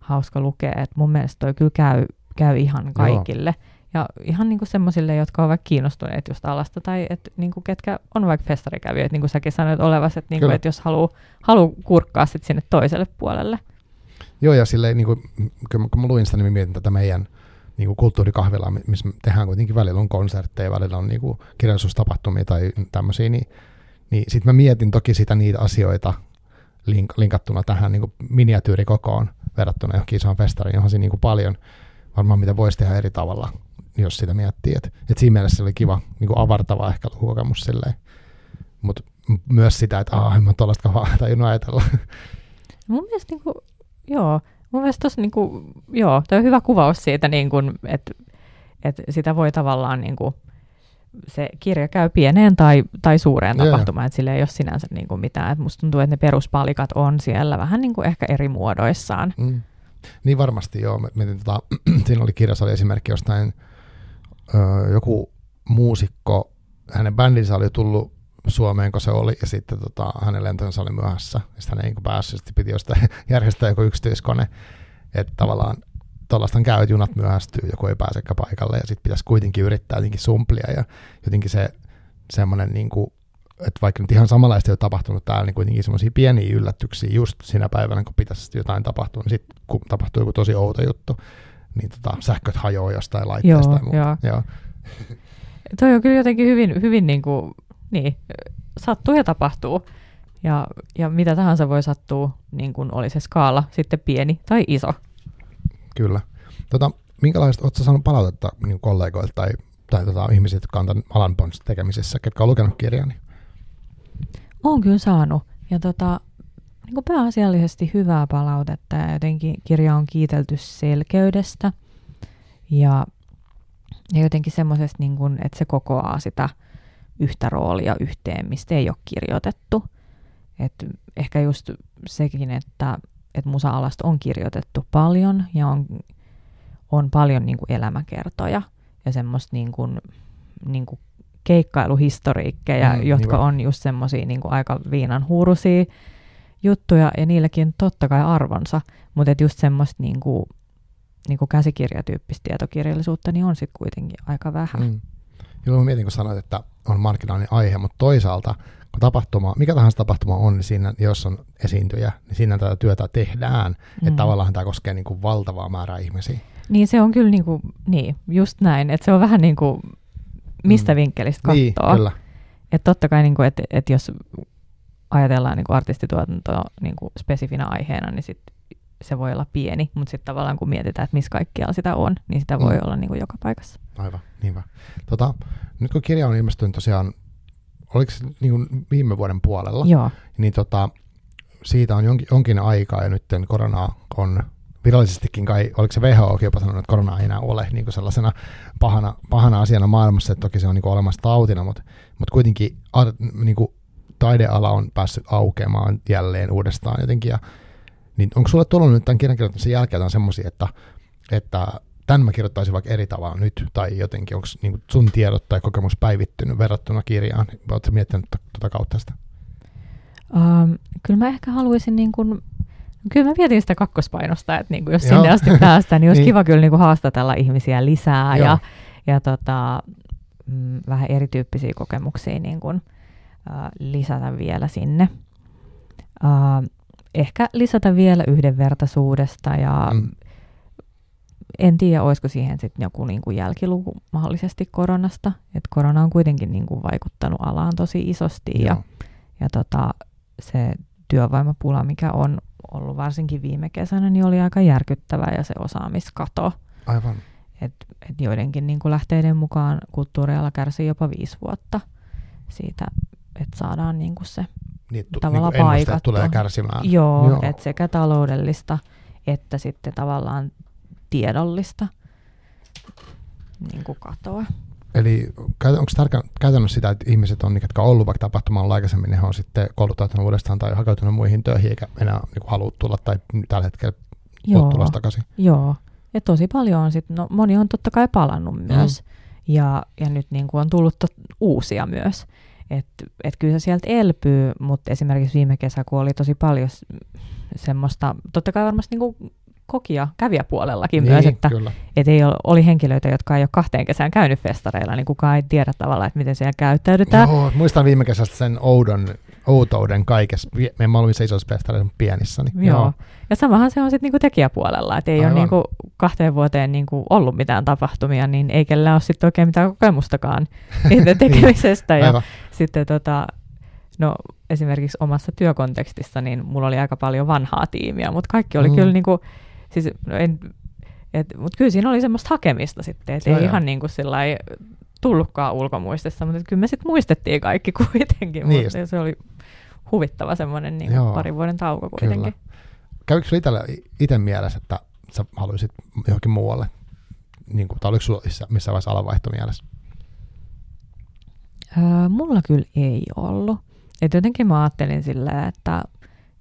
hauska lukea. Et mun mielestä toi kyllä käy, käy ihan kaikille. Joo. Ja ihan niinku semmoisille, jotka ovat vaikka kiinnostuneet just alasta tai et niinku ketkä on vaikka festarikävijöitä, niin kuin säkin sanoit olevasi, että niinku, et jos haluaa haluu kurkkaa sit sinne toiselle puolelle. Joo, ja silleen, niinku, kun mä luin sitä, niin mä mietin tätä meidän niinku kulttuurikahvilaa, missä tehdään kuitenkin välillä on konsertteja, välillä on niinku kirjallisuustapahtumia tai tämmöisiä, niin, niin sitten mä mietin toki sitä niitä asioita link, linkattuna tähän niinku miniatyyrikokoon verrattuna johonkin isoon festariin, johon siinä niinku paljon varmaan mitä voisi tehdä eri tavalla, jos sitä miettii. Et, et siinä mielessä se oli kiva, niinku avartava ehkä lukukokemus silleen, mutta myös sitä, että aah, en mä tuollaista vaan tajunnut ajatella. Mun mielestä niinku, joo, mun mielestä tossa niinku, joo, toi on hyvä kuvaus siitä, niinku, että et sitä voi tavallaan niinku, se kirja käy pieneen tai, tai suureen yeah. tapahtumaan, että sillä ei ole sinänsä niinku mitään. Et musta tuntuu, että ne peruspalikat on siellä vähän niinku ehkä eri muodoissaan. Mm. Niin varmasti joo. Mietin, tota, siinä oli kirjassa oli esimerkki jostain ö, joku muusikko, hänen bändinsä oli tullut Suomeen, kun se oli, ja sitten tota, hänen lentonsa oli myöhässä, ja sitten hän ei niin päässyt, sitten piti jostain järjestää joku yksityiskone, että tavallaan tuollaista käy, että junat myöhästyy, joku ei pääsekään paikalle, ja sitten pitäisi kuitenkin yrittää jotenkin sumplia, ja jotenkin se semmoinen, niin kuin, että vaikka nyt ihan samanlaista ei ole tapahtunut täällä, niin kuitenkin semmoisia pieniä yllätyksiä just sinä päivänä, kun pitäisi jotain tapahtua, niin sitten kun tapahtuu joku tosi outo juttu, niin tota, sähköt hajoaa jostain laitteesta tai muuta. Joo. Toi on kyllä jotenkin hyvin, hyvin niin kuin niin, sattuu ja tapahtuu. Ja, ja mitä tahansa voi sattua, niin kun oli se skaala sitten pieni tai iso. Kyllä. Tota, minkälaista, oletko saanut palautetta niin kollegoilta tai, tai tota, ihmisiltä, jotka on tämän alan ponsa tekemisessä, ketkä on lukenut kirjani? Olen kyllä saanut. Ja tota, niin pääasiallisesti hyvää palautetta. Ja jotenkin kirja on kiitelty selkeydestä. Ja, ja jotenkin semmoisesta, niin kun, että se kokoaa sitä yhtä roolia yhteen, mistä ei ole kirjoitettu. Et ehkä just sekin, että et musa-alasta on kirjoitettu paljon ja on, on paljon niinku elämäkertoja ja semmoista niinku, niinku keikkailuhistoriikkeja, mm, jotka niin on just semmoisia niinku aika viinanhuuruisia juttuja ja niilläkin totta kai arvonsa, mutta et just semmoista niinku, niinku käsikirjatyyppistä tietokirjallisuutta niin on sitten kuitenkin aika vähän. Mm. Joo, mä mietin, kun sanoit, että on markkinoinnin aihe, mutta toisaalta, kun tapahtuma, mikä tahansa tapahtuma on, niin siinä, jos on esiintyjä, niin siinä tätä työtä tehdään. Mm. Että tavallaan tämä koskee niin kuin valtavaa määrää ihmisiä. Niin, se on kyllä niin kuin, niin, just näin. Että se on vähän niin kuin, mistä mm. vinkkelistä katsoo. Niin, kyllä. Että totta kai, niin kuin, että, että jos ajatellaan niin kuin artistituotantoa niin kuin spesifinä aiheena, niin sit se voi olla pieni. Mutta sitten tavallaan, kun mietitään, että missä kaikkialla sitä on, niin sitä voi mm. olla niin kuin joka paikassa. Aivan, niinpä. Tota, nyt kun kirja on ilmestynyt tosiaan, oliko se niin viime vuoden puolella, Joo. niin tota, siitä on jonkin, jonkin aikaa ja nyt korona on virallisestikin kai, oliko se W H O jopa sanonut, että korona ei enää ole niin kuin sellaisena pahana, pahana asiana maailmassa, että toki se on niin kuin olemassa tautina, mutta, mutta kuitenkin ar, niin kuin taideala on päässyt aukeamaan jälleen uudestaan jotenkin. Ja, niin onko sulle tullut nyt tämän kirjan kirjoittamisen jälkeen jotain semmoisia, että, että tämän mä kirjoittaisin vaikka eri tavalla nyt, tai jotenkin, onko niin sun tiedot tai kokemus päivittynyt verrattuna kirjaan? Oletko miettinyt tuota kautta sitä? Um, kyllä mä ehkä haluaisin, niin kun, kyllä mä mietin sitä kakkospainosta, että niin kun, jos Joo. sinne asti päästään, niin olisi niin. kiva kyllä niin kun haastatella ihmisiä lisää Joo. ja, ja tota, mm, vähän erityyppisiä kokemuksia niin kun, uh, lisätä vielä sinne. Uh, ehkä lisätä vielä yhdenvertaisuudesta ja mm. en tiedä, olisiko siihen sitten joku niinku jälkiluku mahdollisesti koronasta. Et korona on kuitenkin niinku vaikuttanut alaan tosi isosti. Joo. ja, ja tota, se työvoimapula, mikä on ollut varsinkin viime kesänä, niin oli aika järkyttävää ja se osaamiskato. Aivan. Et, et joidenkin niinku lähteiden mukaan kulttuuriala kärsii jopa viisi vuotta siitä, että saadaan niinku se niin, tu- tavallaan niin paikattua. Tulee kärsimään. Joo, Joo. että sekä taloudellista että sitten tavallaan tiedollista niin kuin katoa. Eli onko tarka- käytännössä sitä, että ihmiset on, jotka on ollut vaikka tapahtumalla aikaisemmin, ne on sitten kouluttautunut uudestaan tai hakeutunut muihin töihin, eikä enää niin halua tulla tai tällä hetkellä ole tulossa takaisin? Joo, ja tosi paljon on sitten, no moni on totta kai palannut myös, mm. ja, ja nyt niin kuin on tullut tot- uusia myös. Että et kyllä se sieltä elpyy, mutta esimerkiksi viime kesä, kun oli tosi paljon semmoista, totta kai varmasti niin kuin kokia kävijäpuolellakin niin, myös, että et ei ole, oli henkilöitä, jotka ei ole kahteen kesään käynyt festareilla, niin kukaan ei tiedä tavallaan, että miten siellä käyttäydytään. Joo, muistan viime kesästä sen oudon, outouden kaikessa. Me olin se isoissa festareissa pienissä. Niin. Joo. Joo, ja samahan se on sitten niinku tekijäpuolella, että ei Aivan. ole niinku kahteen vuoteen niinku ollut mitään tapahtumia, niin ei kellään ole sitten oikein mitään kokemustakaan niiden tekemisestä. Ja sitten tota, no esimerkiksi omassa työkontekstissa, niin mulla oli aika paljon vanhaa tiimiä, mutta kaikki oli mm. kyllä niinku Siis, no en, et, mut kyllä siinä oli semmoista hakemista sitten, että ei ihan niin kuin sillai tullutkaan ulkomuistessa, mutta kyllä me sitten muistettiin kaikki kuitenkin, niin mutta se oli huvittava semmoinen niin parin vuoden tauko kuitenkin. Kyllä. Käykö sinulla itse mielessä, että sä haluaisit johonkin muualle, niin kuin, tai oliko sinulla missään vaiheessa alanvaihto mielessä? Öö, mulla kyllä ei ollut. Et jotenkin mä ajattelin sillä, että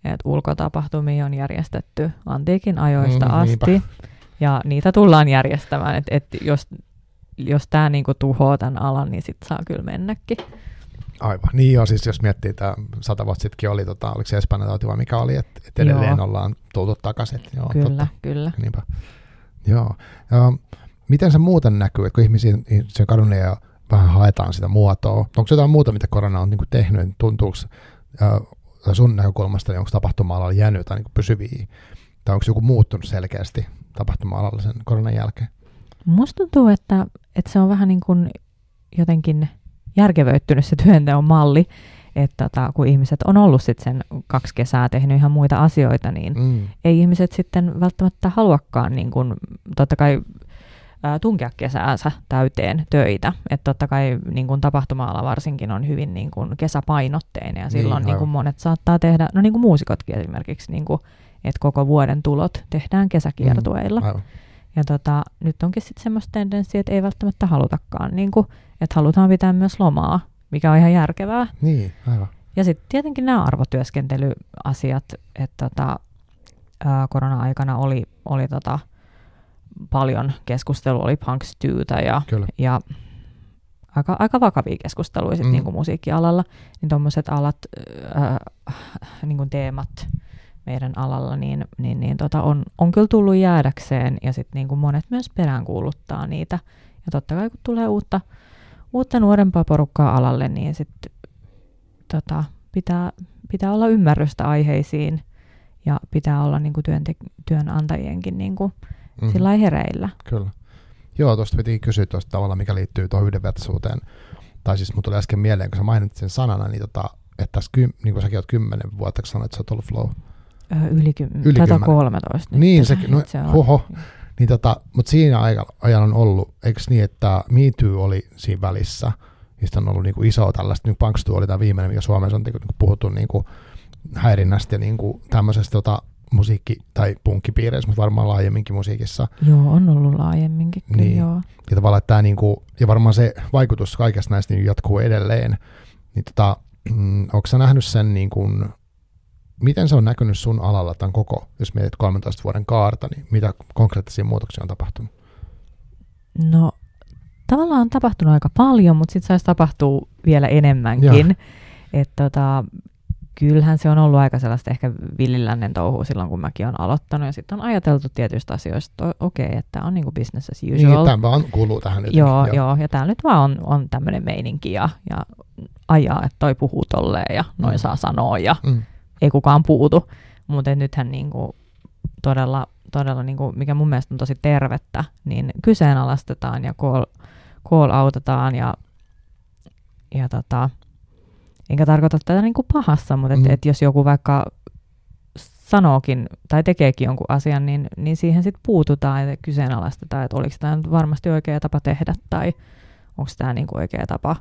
Et ulkotapahtumia on järjestetty antiikin ajoista mm, asti, niinpä. Ja niitä tullaan järjestämään. Et, et jos jos tämä niinku tuhoaa tämän alan, niin sitten saa kyllä mennäkin. Aivan. Niin joo, siis jos miettii, tämä sata vuotta sittenkin oli, tota, oliko se Espanjan tauti vai mikä oli, että et edelleen ollaan tultu takaisin. Joo, kyllä, totta. Kyllä. Niinpä. Joo. Ja, miten se muuten näkyy, että kun ihmisiä sen kadunen ja vähän haetaan sitä muotoa? Onko jotain muuta, mitä korona on niinku tehnyt? Tuntuuko... Äh, sun näkökulmasta, niin onko tapahtuma-alalla jäänyt tai niin pysyviä, tai onko joku muuttunut selkeästi tapahtuma-alalla sen koronan jälkeen? Musta tuntuu, että, että se on vähän niin kuin jotenkin järkevöittynyt se työnteon malli, että tota, kun ihmiset on ollut sitten sen kaksi kesää tehnyt ihan muita asioita, niin mm. ei ihmiset sitten välttämättä haluakaan niin kuin, totta kai ää, tunkea kesäänsä täyteen töitä. Että totta kai niin kuin tapahtuma-ala varsinkin on hyvin niin kuin kesäpainotteinen ja silloin niin, niin kuin monet saattaa tehdä, no niin kuin muusikotkin esimerkiksi, niin kuin, että koko vuoden tulot tehdään kesäkiertueilla. Mm, ja tota, nyt onkin sitten semmoista tendenssiä, että ei välttämättä halutakaan, niin kuin, että halutaan pitää myös lomaa, mikä on ihan järkevää. Niin, aivan. Ja sitten tietenkin nämä arvotyöskentelyasiat, että tota, ää, korona-aikana oli... oli tota, paljon keskustelua, oli punkstyytä ja, ja aika, aika vakavia keskusteluja sit mm. niinku musiikkialalla, niin tuommoiset alat, äh, niinku teemat meidän alalla, niin, niin, niin tota on, on kyllä tullut jäädäkseen ja sitten niinku monet myös peräänkuuluttaa niitä. Ja totta kai kun tulee uutta, uutta nuorempaa porukkaa alalle, niin sitten tota, pitää, pitää olla ymmärrystä aiheisiin ja pitää olla niinku työnte- työnantajienkin niinku Mm. sillä lailla hereillä. Kyllä. Joo, tuosta piti kysyä tuosta tavalla, mikä liittyy tuohon yhdenvertaisuuteen. Tai siis mun tuli äsken mieleen, kun sä mainitsit sen sanana, niin tota, että tässä kym, niin kuin säkin oot kymmenen vuotta, kun sanoit, että sä oot ollut flow. Öö, yli kymmenen. Yli kymmenen. kolmetoista. Niin, se, no, se hoho. Niin tota, mutta siinä ajan on ollut, eikö niin, että Me Too oli siinä välissä, mistä on ollut niin kuin iso tällaista, niin Punks Too oli tämä viimeinen, mikä Suomessa on niin kuin, puhuttu niin kuin häirinnästä ja niin kuin tämmöisestä tota, musiikki- tai punkkipiireissä, mutta varmaan laajemminkin musiikissa. Joo, on ollut laajemminkin, niin. Joo. Ja tavallaan, että tämä niinku, ja varmaan se vaikutus kaikesta näistä niin jatkuu edelleen. Niin tota, onko sä nähnyt sen, niin kuin, miten se on näkynyt sun alalla tämän koko, jos mietit kolmentoista vuoden kaarta, niin mitä konkreettisia muutoksia on tapahtunut? No, tavallaan on tapahtunut aika paljon, mutta sitten saisi tapahtua vielä enemmänkin. Että tota... Kyllähän se on ollut aika sellaista ehkä villilännen touhua silloin, kun mäkin olen aloittanut. Ja sitten on ajateltu tietyistä asioista, että okei, okay, että on niinku business as usual. Niin, tämä vaan kuuluu tähän nyt. Joo, joo, ja tämä nyt vaan on, on tämmöinen meininki ja, ja ajaa, että toi puhuu tolleen ja noin mm. saa sanoa ja mm. ei kukaan puutu. Mutta nythän niinku todella, todella, niin kuin, mikä mun mielestä on tosi tervettä, niin kyseenalaistetaan ja call, call outetaan ja, ja tota, enkä tarkoita tätä niin kuin pahassa, mutta mm. et, et jos joku vaikka sanookin tai tekeekin jonkun asian, niin, niin siihen sitten puututaan ja kyseenalaistetaan, että oliko tämä varmasti oikea tapa tehdä tai onko tämä niin kuin oikea tapa,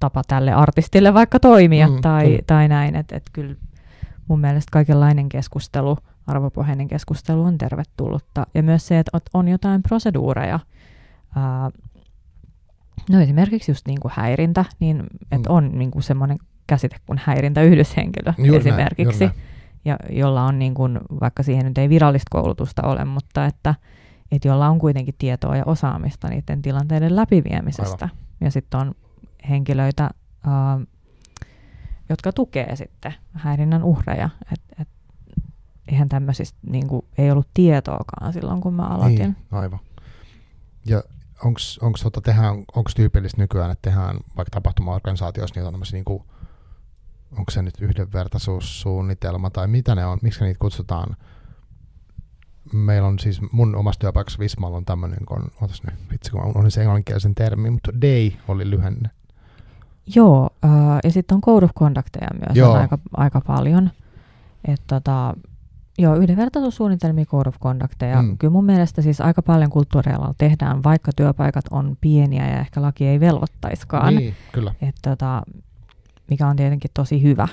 tapa tälle artistille vaikka toimia mm, tai, mm. tai näin. Että et kyllä mun mielestä kaikenlainen keskustelu, arvopohjainen keskustelu on tervetullutta. Ja myös se, että on jotain proseduureja. Ää, no esimerkiksi just niin kuin häirintä, niin että mm. on niin kuin semmoinen käsite kuin häirintäyhdyshenkilö juuri esimerkiksi, näin, ja jolla on niin kuin, vaikka siihen nyt ei virallista koulutusta ole, mutta että, että jolla on kuitenkin tietoa ja osaamista niiden tilanteiden läpiviemisestä. Aivan. Ja sitten on henkilöitä, äh, jotka tukee sitten häirinnän uhreja. Et, et, eihän tämmöisistä niin kuin, ei ollut tietoakaan silloin, kun mä aloitin. Niin, aivan. Ja onks, onks, tota, tehdään, onks tyypillistä nykyään, että tehdään vaikka tapahtuma-organisaatioissa niitä on tämmöisiä niin kuin onko se nyt yhdenvertaisuussuunnitelma tai mitä ne on, miksi niitä kutsutaan? Meillä on siis, mun omassa työpaikassa Vismalla on tämmöinen, kun, otas nyt, vitsi kun on se englanninkielisen termi, mutta day oli lyhenne. Joo, äh, ja sitten on code of conducteja myös on aika, aika paljon. Et tota, joo, yhdenvertaisuussuunnitelmia, code of conducteja. Mm. Kyllä mun mielestä siis aika paljon kulttuurialalla tehdään, vaikka työpaikat on pieniä ja ehkä laki ei velvoittaisikaan. Niin, kyllä. Et tota, mikä on tietenkin tosi hyvä.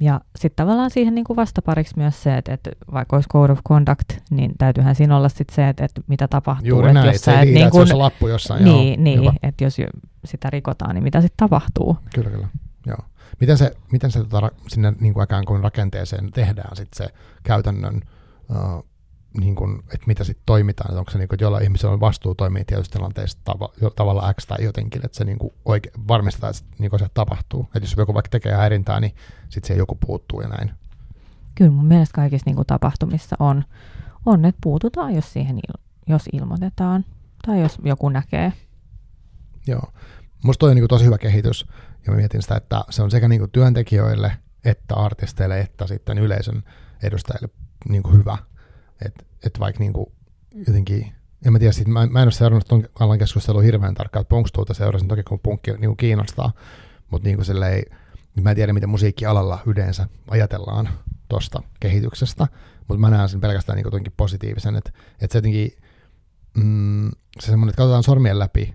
Ja sitten tavallaan siihen niin kuin vastapariksi myös se, että, että vaikka olisi code of conduct, niin täytyyhän siinä olla sitten se, että, että mitä tapahtuu. Juuri näin, että se ei liitä, että se on lappu jossain. Niin, niin että jos sitä rikotaan, niin mitä sitten tapahtuu. Kyllä, kyllä. Joo. Miten se, miten se tota, sinne niin kuin ikään kuin rakenteeseen tehdään sitten se käytännön, uh, niin kuin, että mitä sitten toimitaan, että onko se niin kuin, että jollain ihmisellä on vastuu toimii tietysti tilanteessa tava, tavalla X tai jotenkin, että se niin kuin oike, varmistetaan, että niin kuin se tapahtuu. Että jos joku vaikka tekee häirintää, niin sitten siihen joku puuttuu ja näin. Kyllä mun mielestä kaikissa niin kuin tapahtumissa on, on, että puututaan, jos siihen il, jos ilmoitetaan tai jos joku näkee. Joo. Musta toi on niin kuin tosi hyvä kehitys ja mä mietin sitä, että se on sekä niin kuin työntekijöille että artisteille että sitten yleisön edustajille niin kuin hyvä. Että et vaikka niinku jotenkin, en mä tiedä, sit mä, mä en ole seurannut ton alan keskustelua hirveän tarkkaan, että punks tuolta seurasin toki, kun punkki niinku kiinnostaa, mutta niinku silleen, mä en tiedä, miten musiikkialalla yleensä ajatellaan tosta kehityksestä, mutta mä näen sen pelkästään niinku jotenkin positiivisen, että et se jotenkin, mm, se semmoinen, että katsotaan sormien läpi,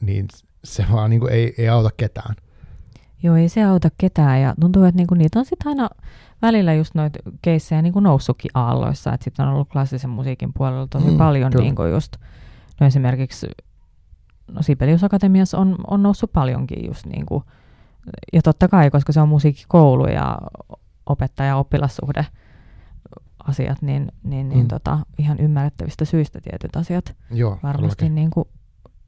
niin se vaan niinku ei, ei auta ketään. Joo, ei se auta ketään, ja tuntuu, että niinku niitä on sitten aina välillä just noita keissejä niinku noussutkin aalloissa, että sitten on ollut klassisen musiikin puolella tosi mm, paljon niinku just, no esimerkiksi no Sibeliusakatemiassa on, on noussut paljonkin just niinku, ja totta kai, koska se on musiikkikoulu ja opettaja-oppilassuhde asiat, niin, niin, niin mm. tota, ihan ymmärrettävistä syistä tietyt asiat joo, varmasti niinku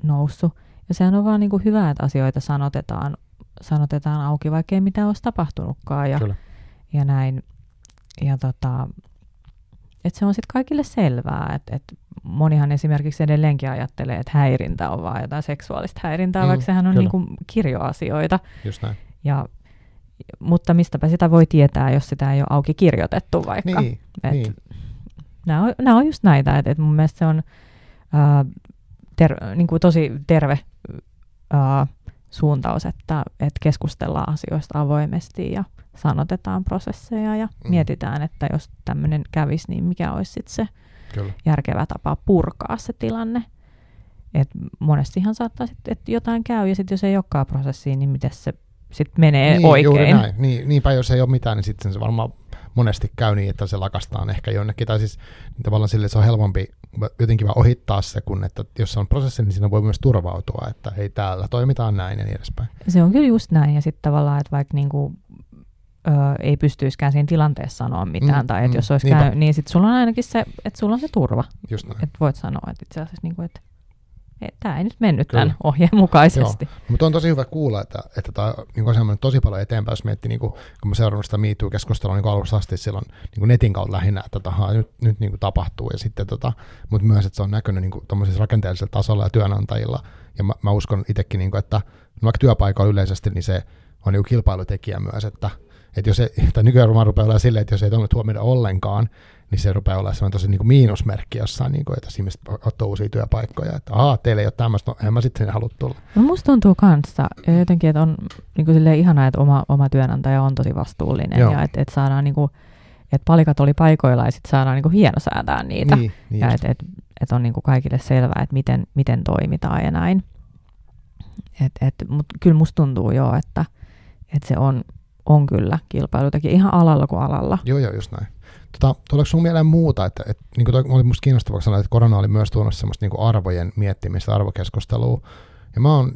noussut, ja sehän on vaan niinku hyvä, että asioita sanotetaan, sanotetaan auki, vaikka ei mitään olisi tapahtunutkaan ja, ja näin. Ja tota, et se on sitten kaikille selvää, että et monihan esimerkiksi edelleenkin ajattelee, että häirintä on vaan jotain seksuaalista häirintää, mm, vaikka sehän on niinku kirjoasioita. Just näin. Ja, mutta mistäpä sitä voi tietää, jos sitä ei ole auki kirjoitettu vaikka. Niin, niin. Nämä on, nämä on just näitä, että et mun mielestä se on ää, ter, niinku tosi terve ää, suuntaus, että, että keskustellaan asioista avoimesti ja sanotetaan prosesseja ja mm. mietitään, että jos tämmöinen kävisi, niin mikä olisi sitten se Kyllä. järkevä tapa purkaa se tilanne. Et monestihan saattaa sitten, että jotain käy ja sitten jos ei olekaan prosessia, niin miten se sitten menee niin, oikein. Juuri näin. Niin, niinpä jos ei ole mitään, niin sitten se varmaan monesti käy niin, että se lakastaan ehkä jonnekin. Tai siis tavallaan sille se on helpompi jotenkin vaan ohittaa se, kun että jos se on prosessi, niin siinä voi myös turvautua, että hei täällä toimitaan näin ja niin edespäin. Se on kyllä just näin. Ja sitten tavallaan, että vaikka niinku, ö, ei pystyisikään siinä tilanteessa sanoa mitään, mm, tai että mm, jos olisi niinpä. Käynyt, niin sitten sulla on ainakin se, että sulla on se turva. Just näin. Että voit sanoa, että itse asiassa niinku, että tämä ei nyt mennyt Kyllä. tämän ohjeen mukaisesti. Joo. Mutta on tosi hyvä kuulla, että, että tämä niin on tosi paljon eteenpäin, jos miettii, niin kuin, kun mä seurannut sitä MeToo-keskustelua niin alusta asti silloin niin netin kautta lähinnä, että taha, nyt, nyt niin tapahtuu, ja sitten, tota, mutta myös, että se on näkynyt niin tuollaisessa rakenteellisella tasolla ja työnantajilla, ja mä, mä uskon itsekin, niin kuin, että no, vaikka työpaikalla yleisesti, niin se on niin kilpailutekijä myös, että, Että jos ei, tai nykyään varmaan rupeaa olla silleen, että jos ei tuommoinen huomioida ollenkaan, niin se rupeaa olla sellainen tosi niin kuin miinusmerkki jossain, niin kuin, että ihmiset ottaa uusia työpaikkoja, että ahaa, teillä ei ole tämmöistä, no en mä sitten sinne halua tulla. No musta tuntuu kanssa jotenkin, että on niin kuin silleen ihanaa, että oma, oma työnantaja on tosi vastuullinen, joo, ja että et saadaan niin kuin, että palikat oli paikoilla ja sitten saadaan niin kuin hienosäätää niitä, niin, niin ja että et, et on niin kuin kaikille selvää, että miten, miten toimitaan ja näin. Et, et, mutta kyllä musta tuntuu joo, että et se on, on kyllä kilpailuitakin ihan alalla kuin alalla. Joo, joo, just näin. Tota, tuleeko sinun mieleen muuta? Että, että, niin kuin toi, oli musta kiinnostavaa sanoa, että korona oli myös tuonut semmoista niin kuin arvojen miettimistä, arvokeskustelua. Ja mä oon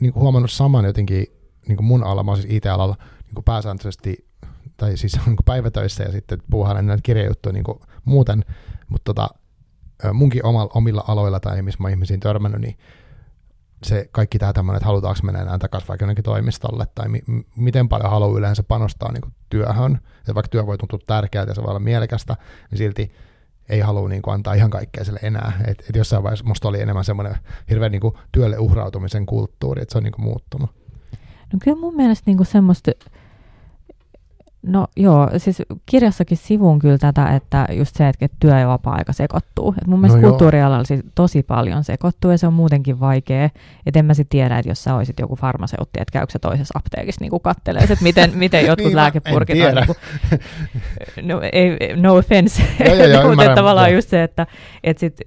niin kuin huomannut saman jotenkin niin kuin mun alalla, mä oon siis I T-alalla niin kuin pääsääntöisesti, tai siis niin kuin päivätöissä ja sitten puuhailen näitä kirjajuttuja niin kuin muuten, mutta tota, munkin omalla, omilla aloilla tai missä mä oon ihmisiin törmännyt, niin se kaikki tämä tämmöinen, että halutaanko mennä enää takaisin vaikka jonnekin toimistolle, tai mi- m- miten paljon haluaa yleensä panostaa niin kuin työhön, ja vaikka työ voi tuntua tärkeältä ja se voi olla mielekästä, niin silti ei halua niin kuin antaa ihan kaikkea sille enää. Et, et jossain vaiheessa musta oli enemmän semmoinen hirveän niin kuin työlle uhrautumisen kulttuuri, että se on niin kuin muuttunut. No kyllä mun mielestä niin kuin semmoista, no joo, siis kirjassakin sivuun kyllä tätä, että just se, että työ ja vapaa-aika sekoittuu. Et mun mielestä no kulttuurialalla siis tosi paljon sekoittuu ja se on muutenkin vaikea. Et en mä sit tiedä, että jos sä oisit joku farmaseutti, että käykö sä toisessa apteekissa niin kattelee, että miten, miten jotkut niin, lääkepurkit on. Niin kuin, no, ei, no offense, mutta tavallaan just se, että et sit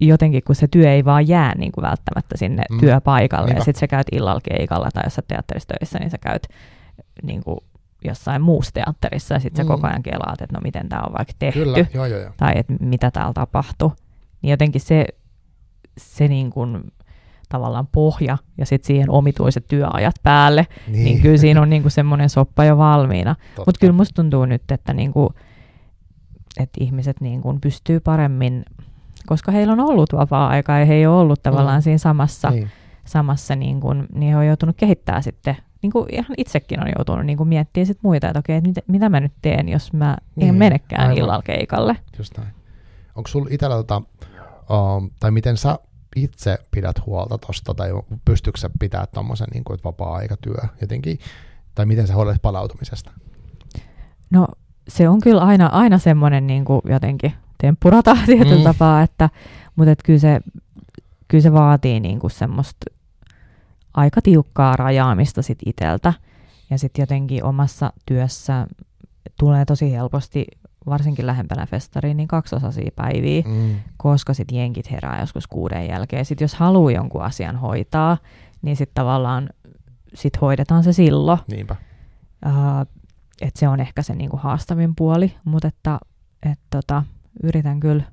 jotenkin kun se työ ei vaan jää niin kuin välttämättä sinne mm. työpaikalle. Niinpä. Ja sit sä käyt illalla keikalla tai jos sä teatterissa töissä, niin sä käyt niin kuin jossain muussa teatterissa, ja sitten mm. sä koko ajan kelaat, että no miten tämä on vaikka tehty, kyllä, joo, joo, joo, tai että mitä täällä tapahtui. Niin jotenkin se, se niin kuin tavallaan pohja, ja sitten siihen omituiset työajat päälle, niin, niin kyllä siinä on niin kuin semmoinen soppa jo valmiina. Mutta kyllä musta tuntuu nyt, että niin kuin, että ihmiset niin kuin pystyy paremmin, koska heillä on ollut vapaa-aikaa, ja he ei ole ollut tavallaan mm. siinä samassa, niin, samassa niin, kuin, niin he on joutunut kehittämään sitten. Niin kuin ihan itsekin on joutunut niin kuin miettimään sit muita, että okei, että mitä, mitä mä nyt teen, jos mä niin, en menekään aivan illalla keikalle. Just näin. Onko sulla itsellä, tota, um, tai miten sä itse pidät huolta tosta, tai pystytkö sä pitämään tommosen niin kuin, että vapaa-aikatyö jotenkin, tai miten sä huolet palautumisesta? No se on kyllä aina, aina semmoinen niin kuin jotenkin temppurata tietyllä mm. tapaa, että, mutta et kyllä, se, kyllä se vaatii niin kuin semmoista aika tiukkaa rajaamista sit itseltä. Ja sitten jotenkin omassa työssä tulee tosi helposti, varsinkin lähempänä festariin, niin kaksosaisia päiviä, mm. koska sitten jenkit herää joskus kuuden jälkeen. Sitten jos haluaa jonkun asian hoitaa, niin sitten tavallaan sit hoidetaan se silloin. Niinpä. Uh, et se on ehkä se niinku haastavin puoli, mutta että, et tota, yritän kyllä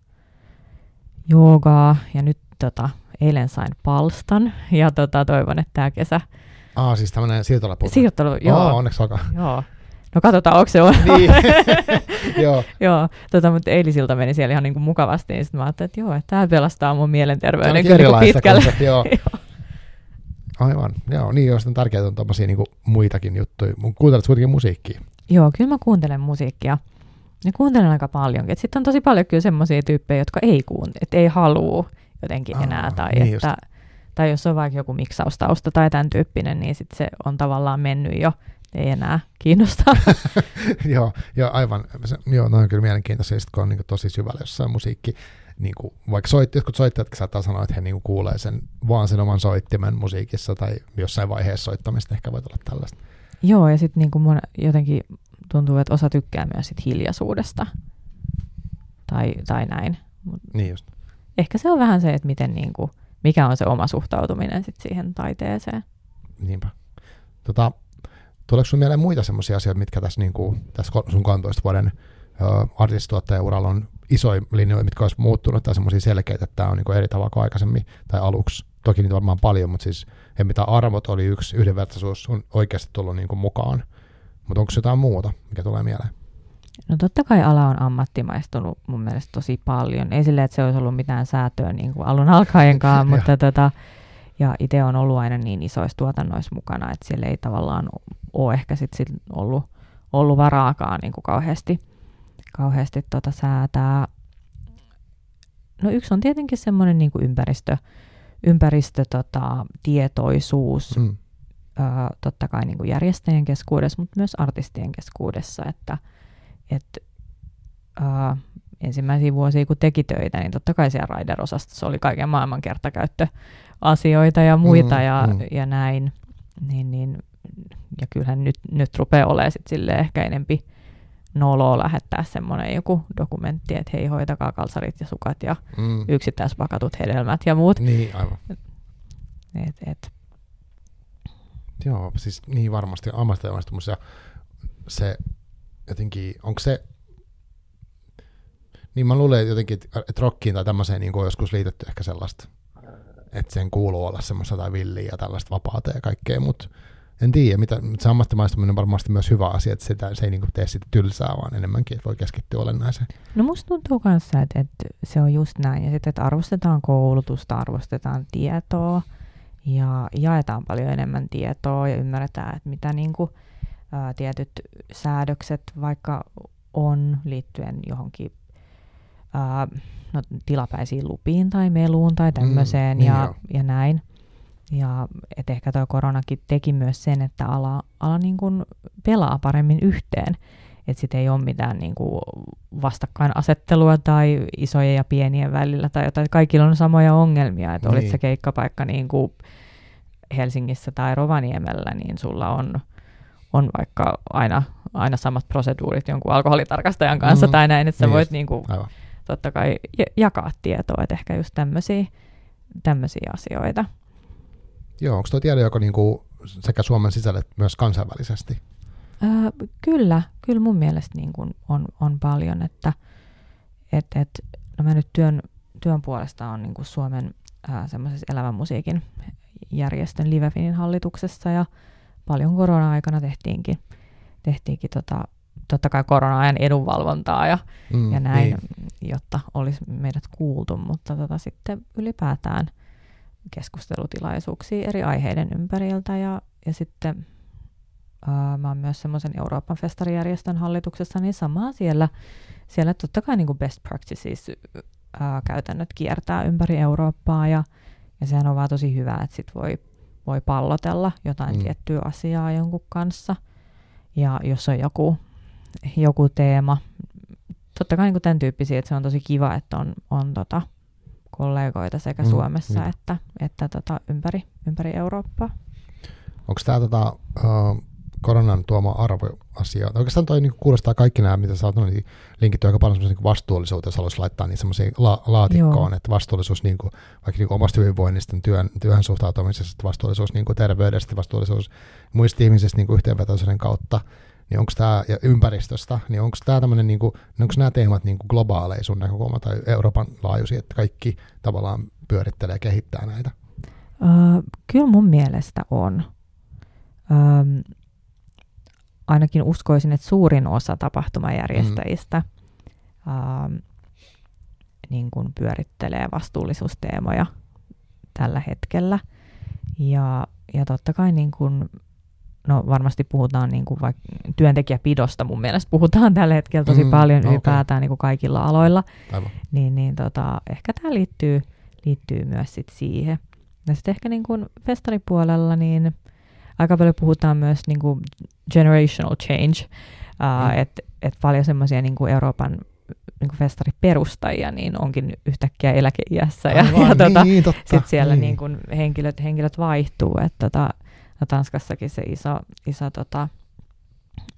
joogaa ja nyt tota, eilen sain palstan ja tota, toivon, että tämä kesä... Aa, siis tämmöinen siirtolapulma. Siirtolo, joo. Aa, onneksi alkaa. Joo. No katsotaan, onko se on. Niin. Joo. Joo, tota, mutta eilisilta meni siellä ihan niin kuin mukavasti, niin sitten mä ajattelin, että joo, että tämä pelastaa mun mielenterveyden niin kuin pitkälle. Kanssa, joo. Joo. Aivan, joo, niin joo, sitten on tärkeää, että on tommosia niin kuin muitakin juttuja. Kuuntelet kuitenkin musiikkia. Joo, kyllä mä kuuntelen musiikkia. Ja kuuntelen aika paljonkin. Sitten on tosi paljon kyllä semmoisia tyyppejä, jotka ei kuuntele, ei halua jotenkin Aa, enää, tai, niin että, tai jos on vaikka joku miksaustausta tai tämän tyyppinen, niin sitten se on tavallaan mennyt jo, ei enää kiinnostaa. Joo, joo, aivan. Se, joo, no on kyllä mielenkiintoisia, sit, kun on niin kuin tosi syvällä jossain musiikki, niin kuin, vaikka soit, jotkut soittajatkin saattaa sanoa, että he niin kuin kuulee sen, vaan sen oman soittimen musiikissa, tai jossain vaiheessa soittamista ehkä voi olla tällaista. Joo, ja sitten niin kuin jotenkin tuntuu, että osa tykkää myös sit hiljaisuudesta, tai, tai näin. Niin just. Ehkä se on vähän se, että miten niin kuin, mikä on se oma suhtautuminen sit siihen taiteeseen. Niinpä. Tota, tuleeko sun mieleen muita semmoisia asioita, mitkä tässä, niin kuin, tässä sun kahdentoista vuoden uh, artistituottajauralla on isoja linjoja, mitkä olisi muuttunut, tai semmoisia selkeitä, että tämä on niin kuin eri tavalla kuin aikaisemmin tai aluksi. Toki niitä varmaan paljon, mutta siis he, mitä arvot oli yksi, yhdenvertaisuus on oikeasti tullut niin kuin mukaan. Mutta onko jotain muuta, mikä tulee mieleen? No totta kai ala on ammattimaistunut mun mielestä tosi paljon. Ei silleen, että se olisi ollut mitään säätöä niin kuin alun alkaenkaan, mutta tota, ja itse on ollut aina niin isoissa tuotannoissa mukana, että siellä ei tavallaan ole ehkä sit sit ollut, ollut varaakaan niin kuin kauheasti, kauheasti tota säätää. No yksi on tietenkin semmoinen niin kuin ympäristö, ympäristö tota, tietoisuus. Mm. ää, totta kai niin kuin järjestäjien keskuudessa, mutta myös artistien keskuudessa, että et, ää, ensimmäisiä vuosia kun teki töitä, niin totta kai siellä rider-osastossa oli kaiken maailman kertakäyttöasioita ja muita mm, ja, mm. ja näin. Niin, niin, ja kyllähän nyt, nyt rupeaa olemaan sit silleen ehkä enempi noloa lähettää semmoinen joku dokumentti, että hei, hoitakaa kalsarit ja sukat ja mm. yksittäispakatut hedelmät ja muut. Niin, aivan. Et, et. Joo, siis niin varmasti ammattitaivastumus ja se jotenkin, onko se, niin mä luulen jotenkin, että rockiin tai tämmöiseen niin on joskus liitetty ehkä sellaista, että sen kuuluu olla semmoista tai villiä ja tällaista vapaata ja kaikkea, mutta en tiedä, mitä, mutta se ammattimaistuminen on varmasti myös hyvä asia, että sitä, se ei niin kuin tee sitä tylsää, vaan enemmänkin, että voi keskittyä olennaiseen. No musta tuntuu kanssa, että, että se on just näin, ja sitten, että arvostetaan koulutusta, arvostetaan tietoa, ja jaetaan paljon enemmän tietoa, ja ymmärretään, että mitä niin kuin, ää, tietyt säädökset vaikka on liittyen johonkin ää, no, tilapäisiin lupiin, tai meluun, tai tämmöiseen, mm, niin ja, ja näin. Ja et ehkä tuo koronakin teki myös sen, että ala, ala niin kuin pelaa paremmin yhteen. Että sitten ei ole mitään niin kuin vastakkainasettelua tai isojen ja pienien välillä tai jotain. Kaikilla on samoja ongelmia. Että niin. Olit se keikkapaikka niin kuin Helsingissä tai Rovaniemellä, niin sulla on, on vaikka aina, aina samat proseduurit jonkun alkoholitarkastajan kanssa mm-hmm. tai näin. Että sä niin voit niin kuin, totta kai jakaa tietoa. Että ehkä just tämmöisiä, tämmöisiä asioita. Joo, onko tuo tiedon joko niinku sekä Suomen sisällä että myös kansainvälisesti? Öö, kyllä, kyllä mun mielestä niin kuin on, on paljon, että et, et, no mä nyt työn, työn puolesta on niin kuin Suomen ää, semmoisessa elämänmusiikin järjestön Livefinin hallituksessa ja paljon korona-aikana tehtiinkin, tehtiinkin tota, totta kai korona-ajan edunvalvontaa ja, mm, ja näin, niin. Jotta olisi meidät kuultu, mutta tota, sitten ylipäätään keskustelutilaisuuksia eri aiheiden ympäriltä ja, ja sitten ää, mä oon myös semmoisen Euroopan festarijärjestön hallituksessa, niin samaa siellä, siellä totta kai niin kuin best practices ää, käytännöt kiertää ympäri Eurooppaa ja, ja sehän on vaan tosi hyvä, että sit voi, voi pallotella jotain mm. tiettyä asiaa jonkun kanssa ja jos on joku, joku teema, totta kai niin kuin tämän tyyppisiä, että se on tosi kiva, että on, on tota kollegoita sekä mm, Suomessa niin. että, että tota, ympäri, ympäri Eurooppaa. Onko tämä tota, uh, koronan tuoma arvoasia? Oikeastaan toi niinku kuulostaa kaikki nämä, mitä sä oot niin linkitty aika paljon niinku vastuullisuuteen, jos haluaisi laittaa niin semmoisiin la- laatikkoon, Joo. että vastuullisuus niinku, vaikka niinku omasta hyvinvoinnista, työn, työhön suhtautumisesta, että vastuullisuus niinku terveydestä, vastuullisuus muista ihmisistä niinku yhteenvetoisuuden kautta, niin onko tämä, ja ympäristöstä, niin onko tämä tämmöinen, niin onko nämä teemat niin globaaleja sun näkökulma tai Euroopan laajuisia, että kaikki tavallaan pyörittelee ja kehittää näitä? Öö, kyllä mun mielestä on. Öö, ainakin uskoisin, että suurin osa tapahtumajärjestäjistä mm. öö, niin kuin pyörittelee vastuullisuusteemoja tällä hetkellä. Ja, ja totta kai niin kuin no varmasti puhutaan niin kuin vaikka työntekijäpidosta, mun mielestä puhutaan tällä hetkellä tosi mm, paljon okay. ylipäätään niin kuin kaikilla aloilla, niin, niin tota, ehkä tämä liittyy, liittyy myös sit siihen. Ja sitten ehkä niin kuin festaripuolella niin aika paljon puhutaan myös niin kuin generational change, uh, mm. että et paljon semmoisia niin kuin Euroopan niin kuin festariperustajia niin onkin yhtäkkiä eläkeiässä ja, Aivan, ja tota, niin, totta, sit siellä niin. Niin kuin henkilöt, henkilöt vaihtuu, että tota, no Tanskassakin se iso, iso tota,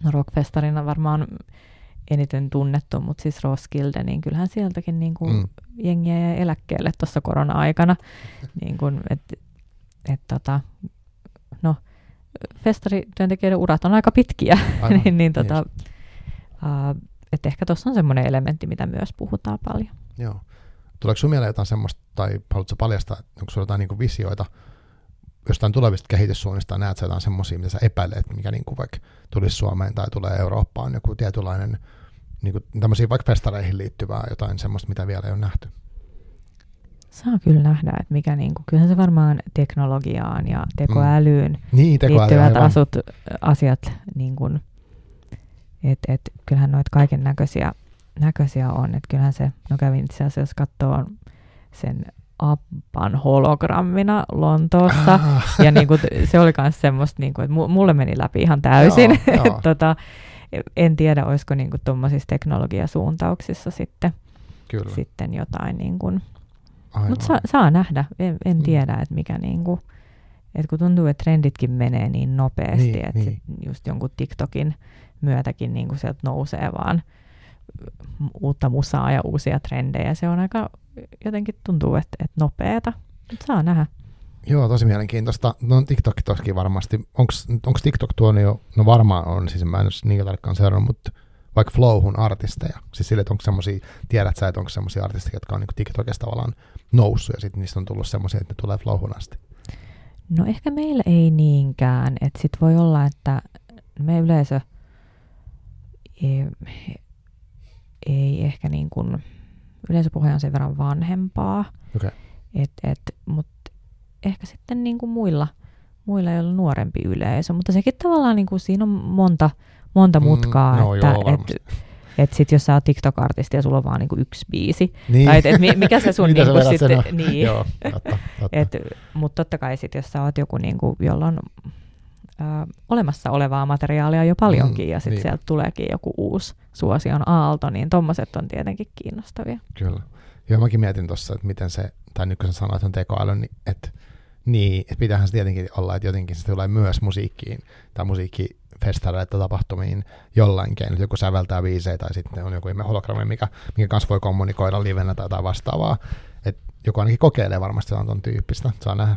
no rockfestarina varmaan eniten tunnettu, mutta siis Roskilde, niin kyllähän sieltäkin niin kuin mm. jengiä jäi eläkkeelle tuossa korona-aikana. Niin kuin, et, et, tota, no, festarityöntekijöiden urat on aika pitkiä, Aivan, niin, niin, tota, uh, et ehkä tuossa on semmoinen elementti, mitä myös puhutaan paljon. Joo. Tuleeko sinun mieleen jotain semmoista, tai haluatko paljastaa, onko sinulla jotain niin kuin visioita, jostain tulevista kehityssuunnista näet sä jotain semmoisia, mitä sä epäilet, mikä niinku vaikka tulisi Suomeen tai tulee Eurooppaan, joku tietynlainen, niinku tämmöisiä vaikka festareihin liittyvää jotain semmoista, mitä vielä ei ole nähty? Saa kyllä nähdä, että mikä niinku, kyllähän se varmaan teknologiaan ja tekoälyyn mm. niin, tekoäly, liittyvät asut, asiat, niinku, että et, kyllähän noita kaiken näköisiä, näköisiä on, että kyllähän se, no kävin itse asiassa katsoa sen Abban hologrammina Lontoossa, ah. ja niin kuin, se oli myös semmoista, niin kuin, että mulle meni läpi ihan täysin. Joo, jo. tota, en tiedä, olisiko niin kuin tuommoisissa teknologiasuuntauksissa sitten, sitten jotain, niin kuin, mutta saa, saa nähdä, en, en tiedä, että mikä niin kuin, että kun tuntuu, että trenditkin menee niin nopeasti, niin, että niin. just jonkun TikTokin myötäkin niin kuin sieltä nousee vaan uutta musaa ja uusia trendejä, se on aika jotenkin tuntuu, että, että nopeeta. Saa nähdä. Joo, tosi mielenkiintoista. No TikTok toskin varmasti. Onko TikTok tuonut jo? No varmaan on, siis mä en ole niin tarkkaan seurannut, mutta vaikka Flowhun artisteja. Siis sille, että onko semmosia, tiedät sä, että onko semmosia artisteja, jotka on niin TikTokista tavallaan noussut ja sitten niistä on tullut semmoisia, että ne tulee Flowhun asti. No ehkä meillä ei niinkään. Että sit voi olla, että me yleisö ei, ei ehkä niin kuin... Yleisöpohja on sen verran vanhempaa, okay. et, et, mutta ehkä sitten niinku muilla, muilla ei ole nuorempi yleisö, mutta sekin tavallaan niinku, siinä on monta, monta mutkaa, mm, no, että joo, et, et sit, jos sä oot TikTok-artisti ja sulla on vaan niinku yksi biisi, niin. tai et, et, mikä se sun niinku sitten, niin, mutta totta kai sit, jos sä oot joku, niinku, jolla on ö, olemassa olevaa materiaalia jo paljonkin mm, ja sitten niin. sieltä tuleekin joku uusi suosion aalto, niin tommoset on tietenkin kiinnostavia. Kyllä. Joo, mäkin mietin tuossa, että miten se, tai nyt kun sä sanoit, että on tekoäly, niin että niin, et pitäähän se tietenkin olla, että jotenkin se tulee myös musiikkiin, tai musiikkifestareille tai tapahtumiin jollain keinoin. Joku säveltää biisejä, tai sitten on joku ihme hologrammi, mikä, mikä kanssa voi kommunikoida livenä tai jotain vastaavaa. Että joku ainakin kokeilee varmasti jotain ton tyyppistä, saa nähdä.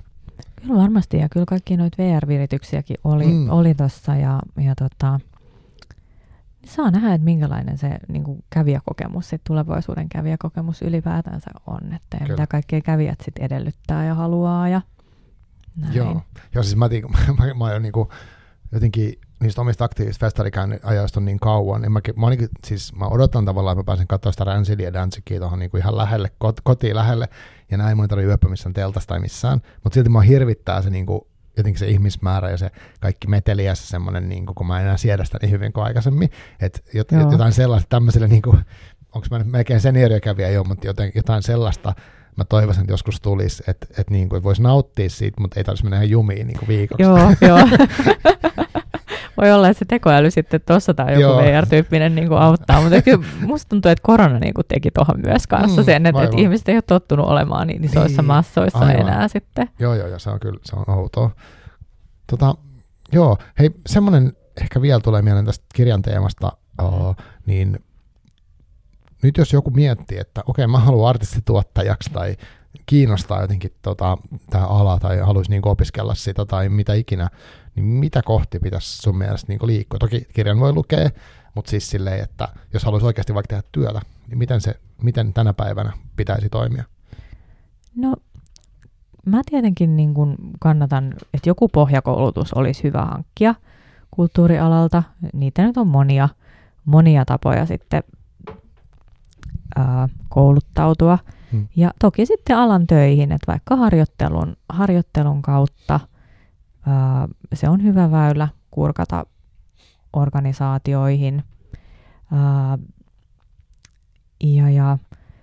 Kyllä varmasti, ja kyllä kaikki noita V R-virityksiäkin oli, mm. oli tuossa, ja, ja tota... Saa nähdä, että minkälainen se niin kuin kävijäkokemus, se tulevaisuuden kävijäkokemus ylipäätänsä on, että ja mitä kaikkea kävijät sit edellyttää ja haluaa ja näin. Joo, Joo siis mä, mä, mä, mä oon niinku, jotenkin niistä omista aktiivista festarikäyn ajoista on niin kauan, niin mä, mä, niin, siis, mä odotan tavallaan, että mä pääsen katsoa sitä Rancidia ja Danzigia tuohon niin ihan lähelle, kot, kotiin lähelle ja näin, mun ei tarvitse yöpä missään teltassa tai missään, mutta silti mä hirvittää se niinku jotenkin se ihmismäärä ja se kaikki meteli ja se semmoinen, niin kun mä en enää siedä sitä niin hyvin kuin aikaisemmin, että jot, jotain sellaista tämmöiselle, niin onko mä melkein seniorikävijä jo, mutta joten, jotain sellaista mä toivoisin, että joskus tulisi, että et, niin voisi nauttia siitä, mutta ei tarvitsisi mennä ihan jumiin niin viikoksi. Joo, joo. Voi olla, että se tekoäly sitten tuossa tai joku joo. V R-tyyppinen niin kuin auttaa, mutta kyllä musta tuntuu, että korona niin kuin teki tuohon myös kanssa mm, sen, että, että ihmiset ei ole tottunut olemaan niin isoissa niin. massoissa aivan. enää sitten. Joo, joo, ja se on kyllä, se on outoa. Tota, joo, hei, semmoinen ehkä vielä tulee mieleen tästä kirjan teemasta, uh, niin nyt jos joku miettii, että okei, okay, mä haluan artistituottajaksi tai kiinnostaa jotenkin tota, tämä ala tai haluaisi niin opiskella sitä tai mitä ikinä, niin mitä kohti pitäisi sun mielestä niin liikkua? Toki kirjan voi lukea, mutta siis silleen, että jos haluaisi oikeasti vaikka tehdä työtä, niin miten, se, miten tänä päivänä pitäisi toimia? No, mä tietenkin niin kun kannatan, että joku pohjakoulutus olisi hyvä hankkia kulttuurialalta. Niitä nyt on monia, monia tapoja sitten ää, kouluttautua. Hmm. Ja toki sitten alan töihin, että vaikka harjoittelun, harjoittelun kautta se on hyvä väylä kurkata organisaatioihin ja, ja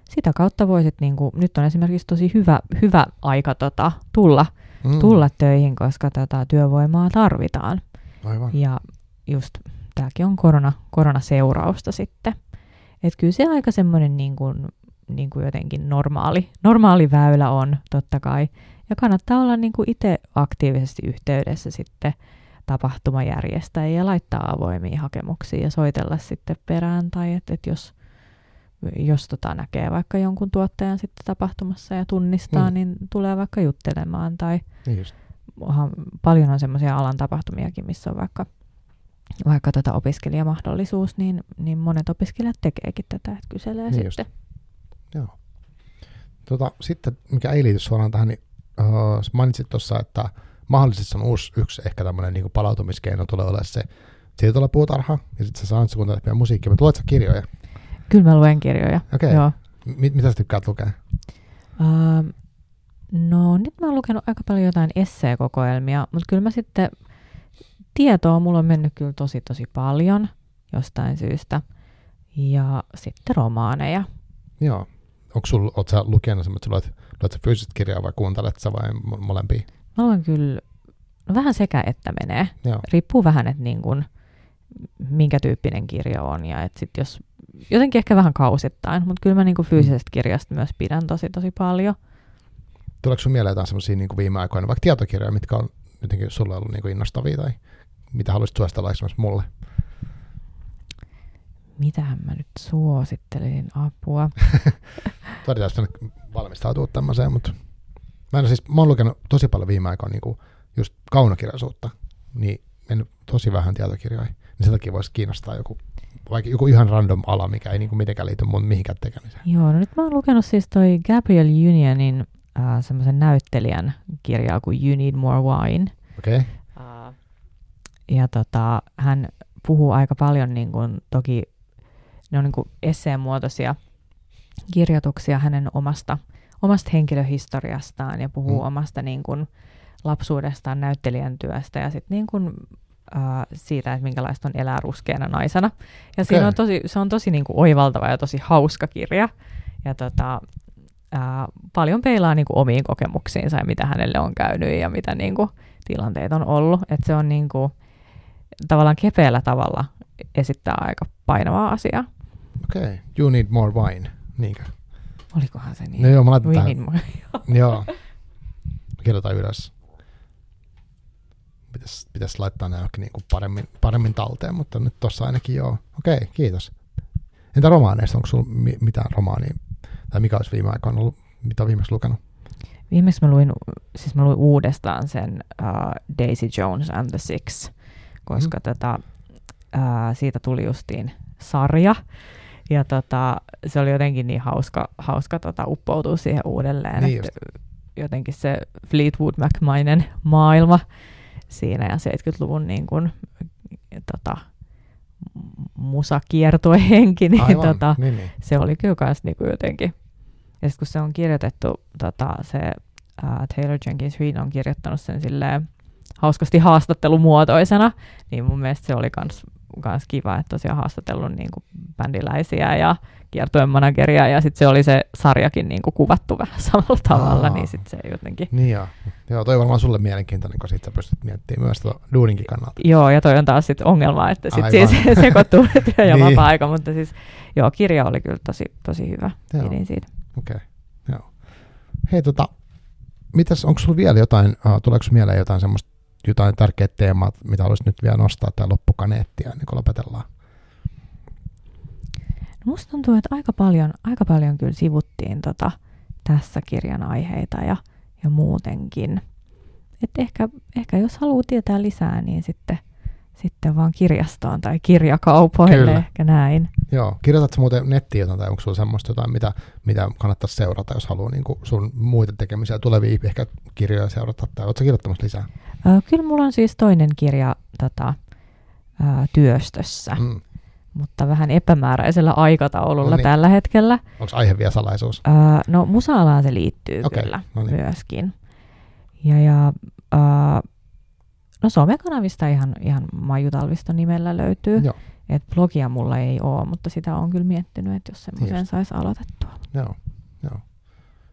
sitä kautta voisit, niin kuin, nyt on esimerkiksi tosi hyvä, hyvä aika tota, tulla, mm. tulla töihin, koska tota, työvoimaa tarvitaan. Aivan. Ja just tämäkin on korona, koronaseurausta sitten. Et kyllä se aika semmoinen niin kuin, niin kuin jotenkin normaali, normaali väylä on totta kai. Ja kannattaa olla niin kuin itse aktiivisesti yhteydessä sitten tapahtumajärjestäjiä ja laittaa avoimia hakemuksia ja soitella sitten perään. Tai että et jos, jos tota näkee vaikka jonkun tuottajan sitten tapahtumassa ja tunnistaa, mm. niin tulee vaikka juttelemaan. Tai paljon on semmoisia alan tapahtumiakin, missä on vaikka, vaikka tota opiskelijamahdollisuus, niin, niin monet opiskelijat tekeekin tätä, että kyselee niin sitten. Joo. Tota, sitten, mikä ei liity suoraan tähän, niin Uh, mainitsit tuossa, että mahdollisesti on uusi yksi ehkä tämmöinen niin palautumiskeino tulee olemaan se siirtolapuutarha, ja sitten sä saat suunnitelmia musiikkia, mutta luet sä kirjoja? Kyllä mä luen kirjoja. Okei. Okay. M- mitä sä tykkäät lukea? Uh, no nyt mä oon lukenut aika paljon jotain esseekokoelmia, mutta kyllä mä sitten, tietoa mulla on mennyt kyllä tosi tosi paljon jostain syystä, ja sitten romaaneja. Joo. Onko sulla, oot sä lukenut semmoinen, että luet, luet sä fyysistä kirjaa vai kuuntelet sä vai molempia? Mä luen kyllä, no vähän sekä että menee. Joo. Riippuu vähän, että niin kun, minkä tyyppinen kirja on ja että sit jos, jotenkin ehkä vähän kausittain, mutta kyllä mä niin kun fyysisestä kirjasta myös pidän tosi tosi paljon. Tuleeko sun mieleen jotain semmoisia niin kuin viime aikoina, vaikka tietokirjoja, mitkä on jotenkin sulle ollut niin kuin innostavia tai mitä haluaisit suositella esimerkiksi mulle? Mitähän mä nyt suosittelin apua? Todella pitäisi valmistautua tämmöiseen, mutta mä, en siis, mä oon lukenut tosi paljon viime aikoina niin kuin just kaunokirjallisuutta, niin en tosi vähän tietokirjoja, niin sen takia voisi kiinnostaa joku, vaikka joku ihan random ala, mikä ei niin kuin mitenkään liity mun mihinkään tekemiseen. Joo, no nyt mä oon lukenut siis toi Gabriel Unionin Uh, semmoisen näyttelijän kirjaa kuin You Need More Wine. Okay. Uh, ja tota, hän puhuu aika paljon, niin kun, toki ne on niin kun esseen muotoisia kirjoituksia hänen omasta, omasta henkilöhistoriastaan ja puhuu mm. omasta niin kun, lapsuudestaan, näyttelijän työstä ja sit, niin kun, uh, siitä, että minkälaista on elää ruskeana naisena. Ja okay. siinä on tosi, se on tosi niin kun, oivaltava ja tosi hauska kirja. Ja tota... Ää, paljon peilaa niinku omiin kokemuksiinsa ja mitä hänelle on käynyt ja mitä niinku tilanteet on ollut. Et se on niinku, tavallaan kepeällä tavalla esittää aika painavaa asiaa. Okei, okay. You Need More Wine, niinkö? Olikohan se niin? No joo, mä laitan tähän. More, joo. joo. Kirjoitan ylös. Pitäisi pitäis laittaa nämä niinku paremmin, paremmin talteen, mutta nyt tossa ainakin joo. Okei, okay, kiitos. Entä romaaneista, onko sulla mi- mitään romaania? Tai mikä olisi viime aikoina ollut, mitä viimeksi lukenut? Viimeksi mä luin, siis mä luin uudestaan sen uh, Daisy Jones and the Six, koska mm. tota, uh, siitä tuli justiin sarja. Ja tota, se oli jotenkin niin hauska, hauska tota, uppoutua siihen uudelleen. Niin että jotenkin se Fleetwood Mac-mainen maailma siinä ja seitsemänkymmentäluvun niin kuin, tota, musakiertuehenki, niin, aivan, tota, niin, niin se oli kyllä kans niinku jotenkin. Ja sit kun se on kirjoitettu, tota, se ää, Taylor Jenkins Reid on kirjoittanut sen silleen hauskasti haastattelumuotoisena, niin mun mielestä se oli kans, kans kiva, että tosiaan haastatellut niinku bändiläisiä ja kiertueen manageria, ja sit se oli se sarjakin niinku kuvattu vähän samalla tavalla, Aa. niin sit se jotenkin... Niin joo. Joo, toi on varmaan sulle mielenkiintoinen, kun sit sä pystyt miettimään myös tuon duuninkin kannalta. Joo, ja toi on taas sit ongelma, että sit Aivan. siis sekoittuu työ ja niin. vapaa-aika, mutta siis joo, kirja oli kyllä tosi, tosi hyvä. Pidin siitä. Okei, okay. joo. Hei tota, mitäs, onko sulla vielä jotain, uh, tuleeko sulla mieleen jotain semmoista, jotain tärkeitä teemaa, mitä haluaisit nyt vielä nostaa tää loppukaneettia, niin kun lopetellaan? No musta tuntuu, että aika paljon, aika paljon kyllä sivuttiin tota, tässä kirjan aiheita ja, ja muutenkin. Et ehkä, ehkä jos haluaa tietää lisää, niin sitten, sitten vaan kirjastoon tai kirjakaupoille kyllä. ehkä näin. Joo, kirjoitatko muuten nettiin jotain tai onko sulla semmoista jotain, mitä, mitä kannattaisi seurata, jos haluaa niin sun muita tekemisiä tulevia ehkä kirjoja seurata tai ootko sä kirjoittamassa lisää? Ö, kyllä mulla on siis toinen kirja tota, ö, työstössä. Mm. Mutta vähän epämääräisellä aikataululla no niin. tällä hetkellä. Onko aihe vielä salaisuus? Öö, no musa-alaan se liittyy okay. kyllä no niin. myöskin. Ja, ja, öö, no somekanavista ihan, ihan Maiju Talvisto nimellä löytyy. Et blogia mulla ei ole, mutta sitä on kyllä miettinyt, että jos semmoisen saisi aloitettua. Joo, joo.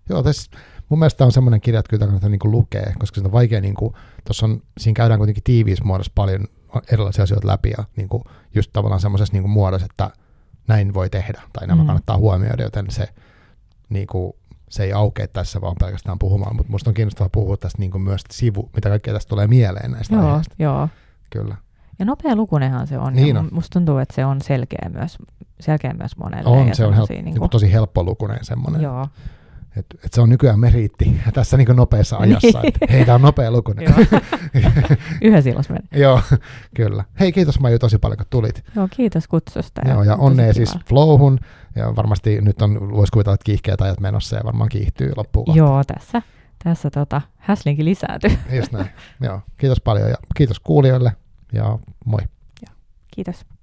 Joo, tässä mun mielestä on semmoinen kirja, että kyllä kannattaa niinku lukea, koska se on vaikea, niinku, tossa on, siinä käydään kuitenkin tiiviissä muodossa paljon erilaisia asioita läpi ja niinku, just tavallaan semmoisessa niinku, muodossa, että näin voi tehdä tai nämä mm. kannattaa huomioida, joten se, niinku, se ei aukea tässä vaan pelkästään puhumaan, mutta musta on kiinnostavaa puhua tästä niinku, myös sivu, mitä kaikkea tästä tulee mieleen näistä joo, aiheista. Joo. Kyllä. Ja nopea lukunehan se on. Niin on. Musta tuntuu, että se on selkeä myös, selkeä myös monelle. On, ja se on help, niinku, tosi helppo lukunen semmoinen. Joo. Että et se on nykyään meriitti tässä niin nopeassa ajassa, että hei, tämä on nopea lukunen. Yhdessä illassa meni. Joo, kyllä. Hei, kiitos Maiju tosi paljon, kun tulit. Joo, kiitos kutsusta. Joo, ja onnea siis Flowhun. Ja varmasti nyt on, voisi kuvitella, että kiihkeät ajat menossa ja varmaan kiihtyy loppuun kohta. Joo, tässä, tässä tota, häslinkin lisääntyy. Just näin. Joo, kiitos paljon ja kiitos kuulijoille ja moi. Joo, kiitos.